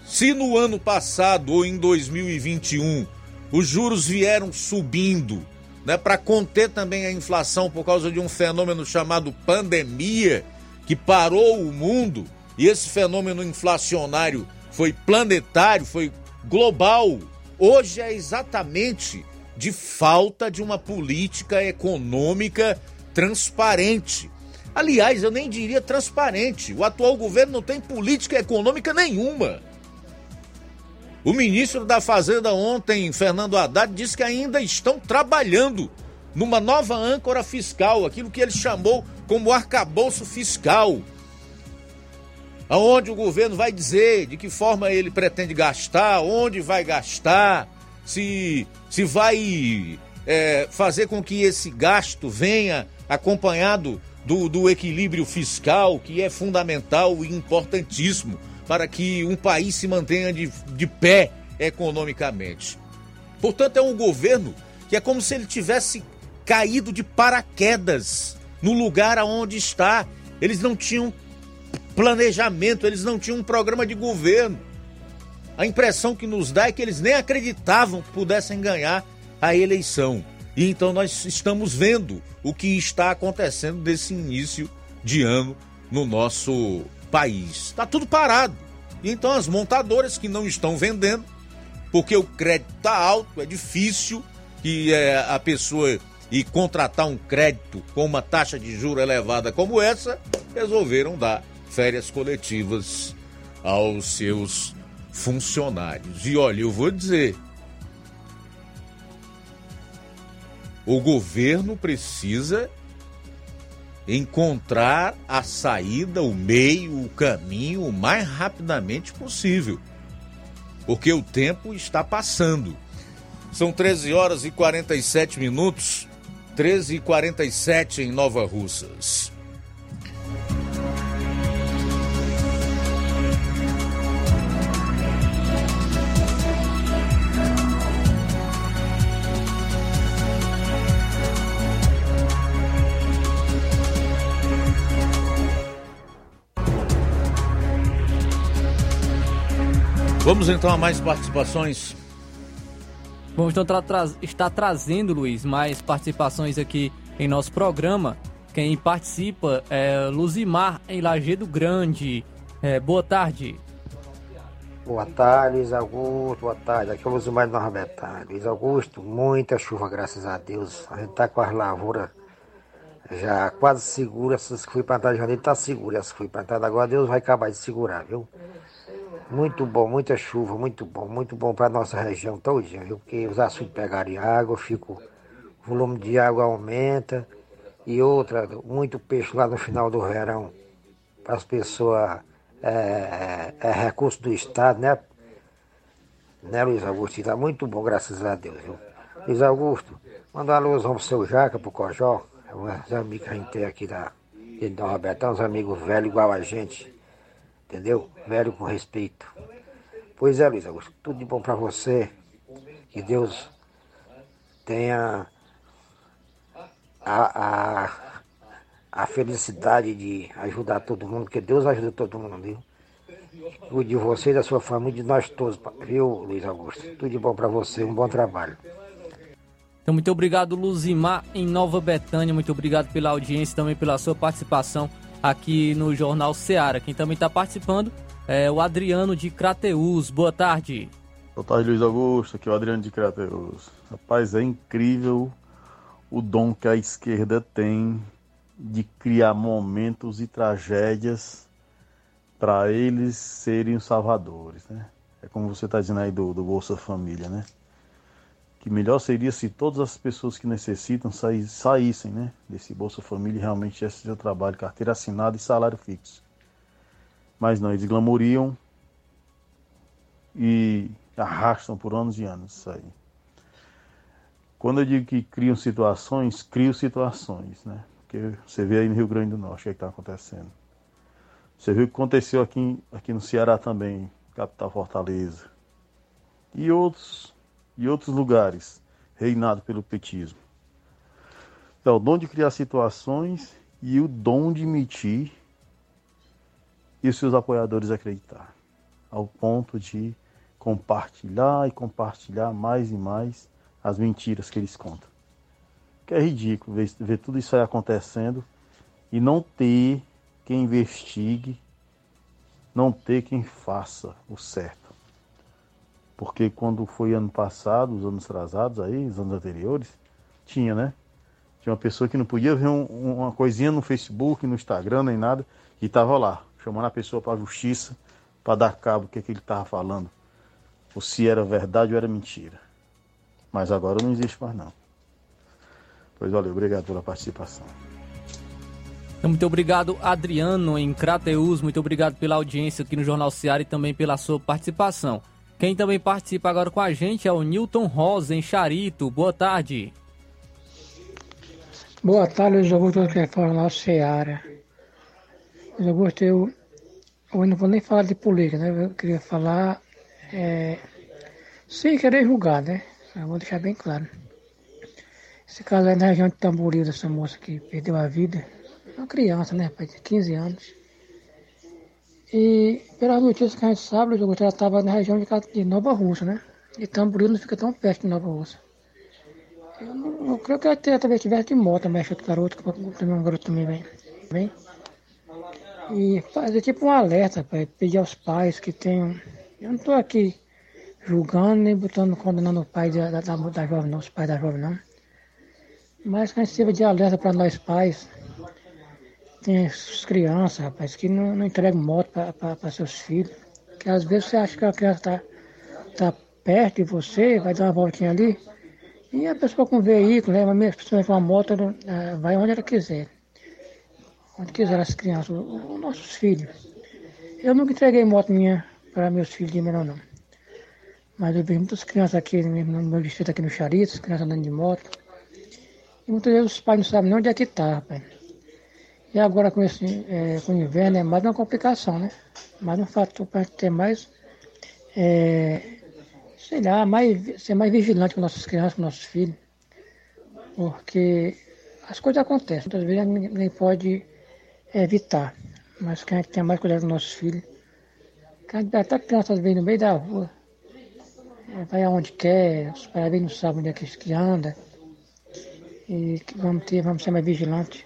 Se no ano passado ou em 2021 os juros vieram subindo, né, para conter também a inflação por causa de um fenômeno chamado pandemia, que parou o mundo, e esse fenômeno inflacionário foi planetário, foi global. Hoje é exatamente de falta de uma política econômica transparente. Aliás, eu nem diria transparente. O atual governo não tem política econômica nenhuma. O ministro da Fazenda ontem, Fernando Haddad, disse que ainda estão trabalhando numa nova âncora fiscal, aquilo que ele chamou como arcabouço fiscal, onde o governo vai dizer de que forma ele pretende gastar, onde vai gastar, se vai fazer com que esse gasto venha acompanhado do equilíbrio fiscal, que é fundamental e importantíssimo para que um país se mantenha de pé economicamente. Portanto, é um governo que é como se ele tivesse caído de paraquedas no lugar aonde está. Eles não tinham planejamento, eles não tinham um programa de governo. A impressão que nos dá é que eles nem acreditavam que pudessem ganhar a eleição. E então nós estamos vendo o que está acontecendo desse início de ano no nosso país. Está tudo parado. E então as montadoras que não estão vendendo, porque o crédito está alto, é difícil que a pessoa ir contratar um crédito com uma taxa de juros elevada como essa, resolveram dar férias coletivas aos seus funcionários. E olha, eu vou dizer, o governo precisa encontrar a saída, o meio, o caminho o mais rapidamente possível, porque o tempo está passando. São 13h47, 13h47 em Nova Russas. Vamos então a mais participações. Vamos então estar trazendo, Luiz, mais participações aqui em nosso programa. Quem participa é Luzimar, em Lajedo Grande. Boa tarde. Boa tarde, Luiz Augusto. Boa tarde. Aqui é o Luzimar de Nova Betânia. Luiz Augusto, muita chuva, graças a Deus. A gente está com as lavouras já quase seguras. Essas que foi plantadas já está segura. Essas que foi plantadas agora, Deus vai acabar de segurar, viu? Muito bom, muita chuva, muito bom para a nossa região todinha, viu? Porque os açudes pegarem água, o volume de água aumenta. E outra, muito peixe lá no final do verão, para as pessoas, é recurso do Estado, né, Luiz Augusto? Está muito bom, graças a Deus, viu? Luiz Augusto, manda uma alusão para o seu Jaca, para o Cojó, os amigos que a gente tem aqui de Dom Robertão, uns amigos velhos igual a gente, entendeu? Velho com respeito. Pois é, Luiz Augusto, tudo de bom para você, que Deus tenha a felicidade de ajudar todo mundo, porque Deus ajuda todo mundo, viu? Cuide de você, da sua família, de nós todos, viu, Luiz Augusto? Tudo de bom para você, um bom trabalho. Então, muito obrigado, Luzimar, em Nova Betânia. Muito obrigado pela audiência, também pela sua participação aqui no Jornal Ceará. Quem também está participando é o Adriano de Crateús. Boa tarde. Boa tarde, Luiz Augusto. Aqui é o Adriano de Crateús. Rapaz, é incrível o dom que a esquerda tem de criar momentos e tragédias para eles serem os salvadores, né? É como você está dizendo aí do Bolsa Família, né? Que melhor seria se todas as pessoas que necessitam saíssem, né, desse Bolsa Família e realmente tivessem seu trabalho, carteira assinada e salário fixo. Mas não, eles glamoriam e arrastam por anos e anos isso aí. Quando eu digo que criam situações, né? Porque você vê aí no Rio Grande do Norte o que está acontecendo. Você viu o que aconteceu aqui no Ceará também, capital Fortaleza. E outros lugares, reinado pelo petismo. Então, o dom de criar situações e o dom de mentir e os seus apoiadores acreditar. Ao ponto de compartilhar mais e mais as mentiras que eles contam. Que é ridículo ver tudo isso aí acontecendo e não ter quem investigue, não ter quem faça o certo. Porque quando foi ano passado, os anos atrasados aí, os anos anteriores, tinha, né? Tinha uma pessoa que não podia ver uma coisinha no Facebook, no Instagram, nem nada, e estava lá, chamando a pessoa para a justiça, para dar cabo do que ele estava falando. Ou se era verdade ou era mentira. Mas agora não existe mais não. Pois valeu, obrigado pela participação. Muito obrigado, Adriano, em Crateús. Muito obrigado pela audiência aqui no Jornal Ceará e também pela sua participação. Quem também participa agora com a gente é o Newton Rosa, em Charito. Boa tarde. Boa tarde, Luiz Augusto, do Jornal Ceará. Luiz Augusto, eu não vou nem falar de política, né? Eu queria falar sem querer julgar, né? Eu vou deixar bem claro. Esse caso é na região de Tamboril, dessa moça que perdeu a vida. Uma criança, né, rapaz, de 15 anos. E pelas notícias que a gente sabe, ela estava na região de Nova Russa, né? E Tamboril não fica tão perto de Nova Russa. Eu não creio que ela talvez estivesse de moto, mas outro garoto, um garoto também vem. E fazer tipo um alerta, rapaz, pedir aos pais que tenham. Eu não estou aqui julgando, nem botando, condenando o pai da jovem, não, os pais da jovem, não. Mas que a gente sirva de alerta para nós pais, tem as crianças, rapaz, que não entregam moto para seus filhos. Porque às vezes você acha que a criança está perto de você, vai dar uma voltinha ali, e a pessoa com veículo, né, mas principalmente com a moto, vai onde ela quiser. Onde quiser as crianças, os nossos filhos. Eu nunca entreguei moto minha para meus filhos de menor, não. Mas eu vejo muitas crianças aqui no meu distrito, aqui no Charito, crianças andando de moto. E muitas vezes os pais não sabem nem onde é que está, rapaz. E agora com o inverno é mais uma complicação, né? Mais um fator para a gente ter mais, ser mais vigilante com nossas crianças, com nossos filhos. Porque as coisas acontecem, muitas vezes ninguém pode evitar. Mas que a gente tenha mais cuidado com nossos filhos. Candidatar crianças bem no meio da rua. Vai aonde quer, os parabéns não sabem onde é que anda. E vamos ser mais vigilantes.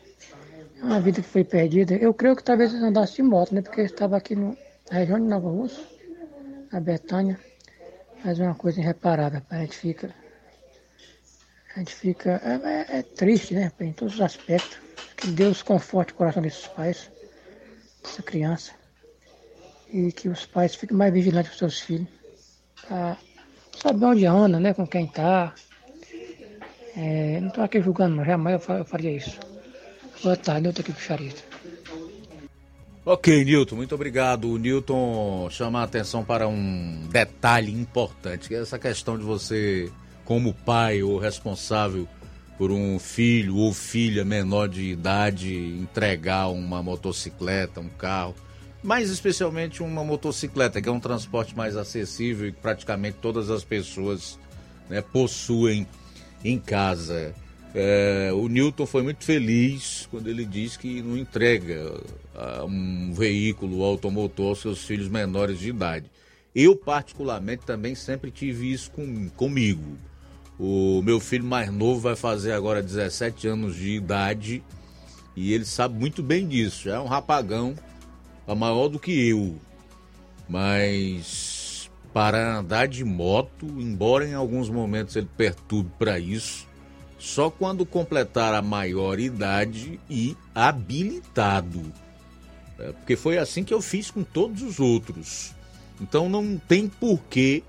É uma vida que foi perdida. Eu creio que talvez eles andassem de moto, né? Porque eu estava aqui na região de Nova Russa, na Betânia. Mas é uma coisa irreparável, a gente fica. É triste, né? Em todos os aspectos. Que Deus conforte o coração desses pais, dessa criança. E que os pais fiquem mais vigilantes com seus filhos. Para saber onde anda, né? Com quem está. Não estou aqui julgando, mas jamais eu faria isso. Boa tarde, Nilton aqui do Charito. Ok, Nilton, muito obrigado. O Nilton chama a atenção para um detalhe importante, que é essa questão de você, como pai ou responsável por um filho ou filha menor de idade, entregar uma motocicleta, um carro, mas especialmente uma motocicleta, que é um transporte mais acessível e que praticamente todas as pessoas, né, possuem em casa. O Newton foi muito feliz quando ele diz que não entrega um veículo automotor aos seus filhos menores de idade. Eu, particularmente, também sempre tive isso comigo. O meu filho mais novo vai fazer agora 17 anos de idade e ele sabe muito bem disso. É um rapagão, é maior do que eu, mas para andar de moto, embora em alguns momentos ele perturbe para isso, só quando completar a maioridade e habilitado. Porque foi assim que eu fiz com todos os outros. Então não tem porquê,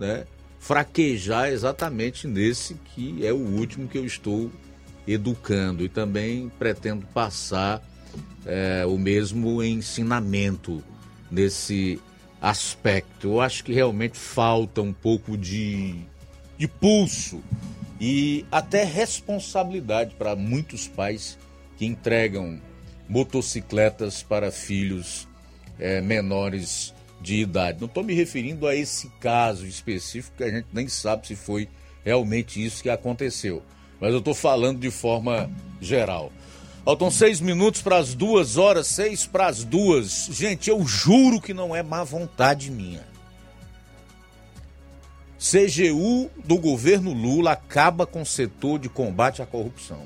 né, fraquejar exatamente nesse que é o último que eu estou educando. E também pretendo passar o mesmo ensinamento nesse aspecto. Eu acho que realmente falta um pouco de pulso e até responsabilidade para muitos pais que entregam motocicletas para filhos menores de idade. Não estou me referindo a esse caso específico, que a gente nem sabe se foi realmente isso que aconteceu, mas eu estou falando de forma geral. Faltam 6 minutos para as 2 horas, 6 para as 2. Gente, eu juro que não é má vontade minha. CGU do governo Lula acaba com o setor de combate à corrupção.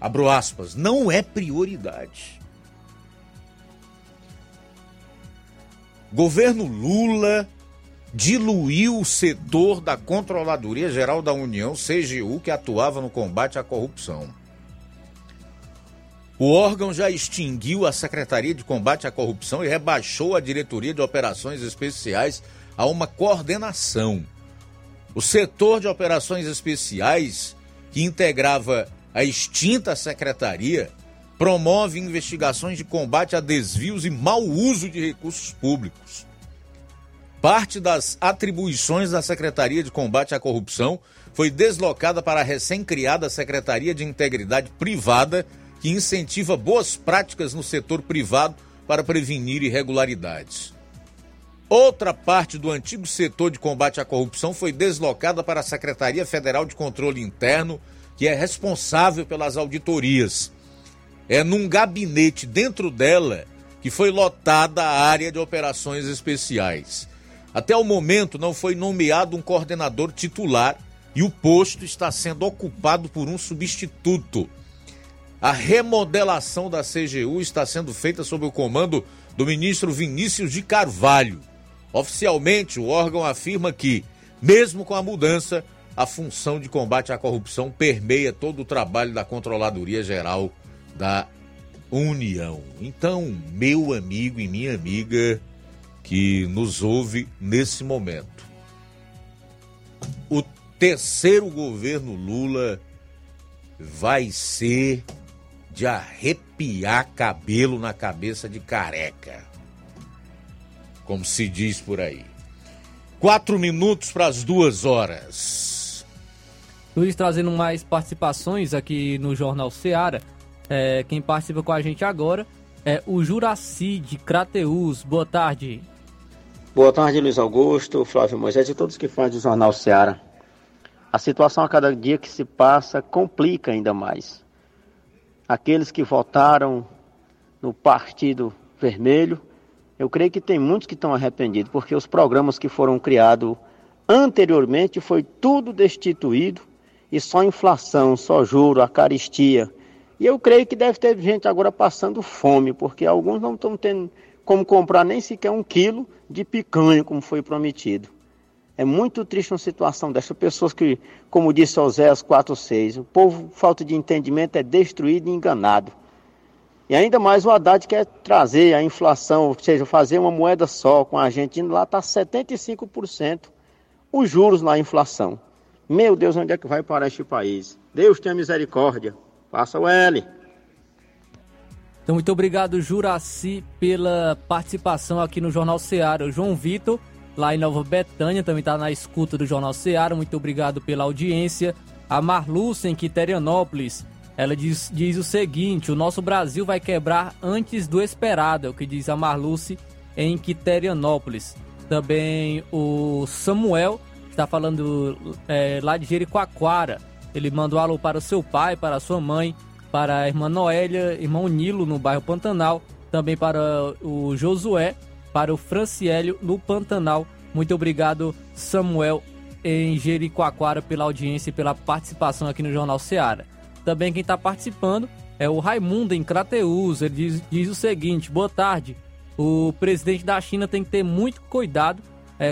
Abro aspas, não é prioridade. Governo Lula diluiu o setor da Controladoria Geral da União, CGU, que atuava no combate à corrupção. O órgão já extinguiu a Secretaria de Combate à Corrupção e rebaixou a Diretoria de Operações Especiais a uma coordenação. O setor de operações especiais, que integrava a extinta secretaria, promove investigações de combate a desvios e mau uso de recursos públicos. Parte das atribuições da Secretaria de Combate à Corrupção foi deslocada para a recém-criada Secretaria de Integridade Privada, que incentiva boas práticas no setor privado para prevenir irregularidades. Outra parte do antigo setor de combate à corrupção foi deslocada para a Secretaria Federal de Controle Interno, que é responsável pelas auditorias. É num gabinete dentro dela que foi lotada a área de operações especiais. Até o momento não foi nomeado um coordenador titular e o posto está sendo ocupado por um substituto. A remodelação da CGU está sendo feita sob o comando do ministro Vinícius de Carvalho. Oficialmente, o órgão afirma que, mesmo com a mudança, a função de combate à corrupção permeia todo o trabalho da Controladoria Geral da União. Então, meu amigo e minha amiga que nos ouve nesse momento, o terceiro governo Lula vai ser de arrepiar cabelo na cabeça de careca, como se diz por aí. 4 minutos para as 2 horas. Luiz, trazendo mais participações aqui no Jornal Ceará. Quem participa com a gente agora é o Juraci de Crateús. Boa tarde. Boa tarde, Luiz Augusto, Flávio Moisés e todos que fazem o Jornal Ceará. A situação a cada dia que se passa complica ainda mais. Aqueles que votaram no partido vermelho. Eu creio que tem muitos que estão arrependidos, porque os programas que foram criados anteriormente foi tudo destituído, e só inflação, só juro, a caristia. E eu creio que deve ter gente agora passando fome, porque alguns não estão tendo como comprar nem sequer 1 quilo de picanha, como foi prometido. É muito triste uma situação dessas pessoas que, como disse Oséias 4:6, o povo, falta de entendimento, é destruído e enganado. E ainda mais o Haddad quer trazer a inflação, ou seja, fazer uma moeda só com a Argentina, lá está 75% os juros na inflação. Meu Deus, onde é que vai parar este país? Deus tenha misericórdia. Passa o L. Então, muito obrigado, Juraci, pela participação aqui no Jornal Seara. O João Vitor, lá em Nova Betânia, também está na escuta do Jornal Seara. Muito obrigado pela audiência. A Marlúcia, em Quiterianópolis, ela diz o seguinte: o nosso Brasil vai quebrar antes do esperado, é o que diz a Marluce em Quiterianópolis. Também o Samuel está falando lá de Jericoacoara. Ele mandou alô para o seu pai, para a sua mãe, para a irmã Noélia, irmão Nilo, no bairro Pantanal, também para o Josué, para o Franciélio, no Pantanal. Muito obrigado, Samuel, em Jericoacoara, pela audiência e pela participação aqui no Jornal Seara. Também quem está participando é o Raimundo, em Crateús. Ele diz o seguinte: boa tarde, o presidente da China tem que ter muito cuidado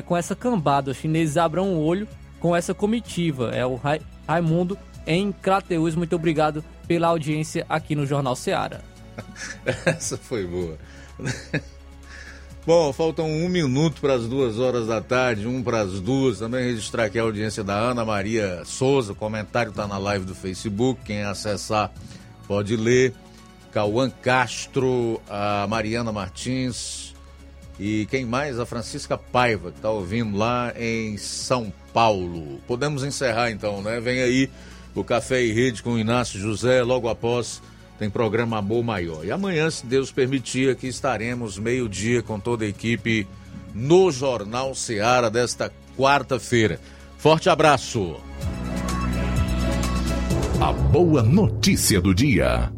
com essa cambada, os chineses abram o olho com essa comitiva. É o Raimundo, em Crateús. Muito obrigado pela audiência aqui no Jornal Seara. Essa foi boa. Bom, faltam 1 minuto para as 2 horas da tarde, 1 para as 2. Também registrar aqui a audiência da Ana Maria Souza. O comentário está na live do Facebook. Quem acessar pode ler. Cauã Castro, a Mariana Martins e quem mais? A Francisca Paiva, que está ouvindo lá em São Paulo. Podemos encerrar então, né? Vem aí o Café e Rede com o Inácio José. Logo após, tem programa Amor Maior. E amanhã, se Deus permitir, aqui estaremos meio-dia com toda a equipe no Jornal Seara desta quarta-feira. Forte abraço! A boa notícia do dia.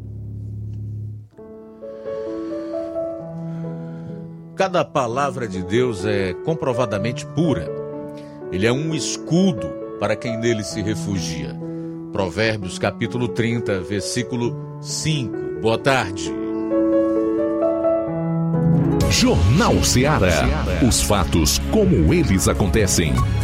Cada palavra de Deus é comprovadamente pura. Ele é um escudo para quem nele se refugia. Provérbios capítulo 30, versículo 5. Boa tarde. Jornal Seara. Os fatos como eles acontecem.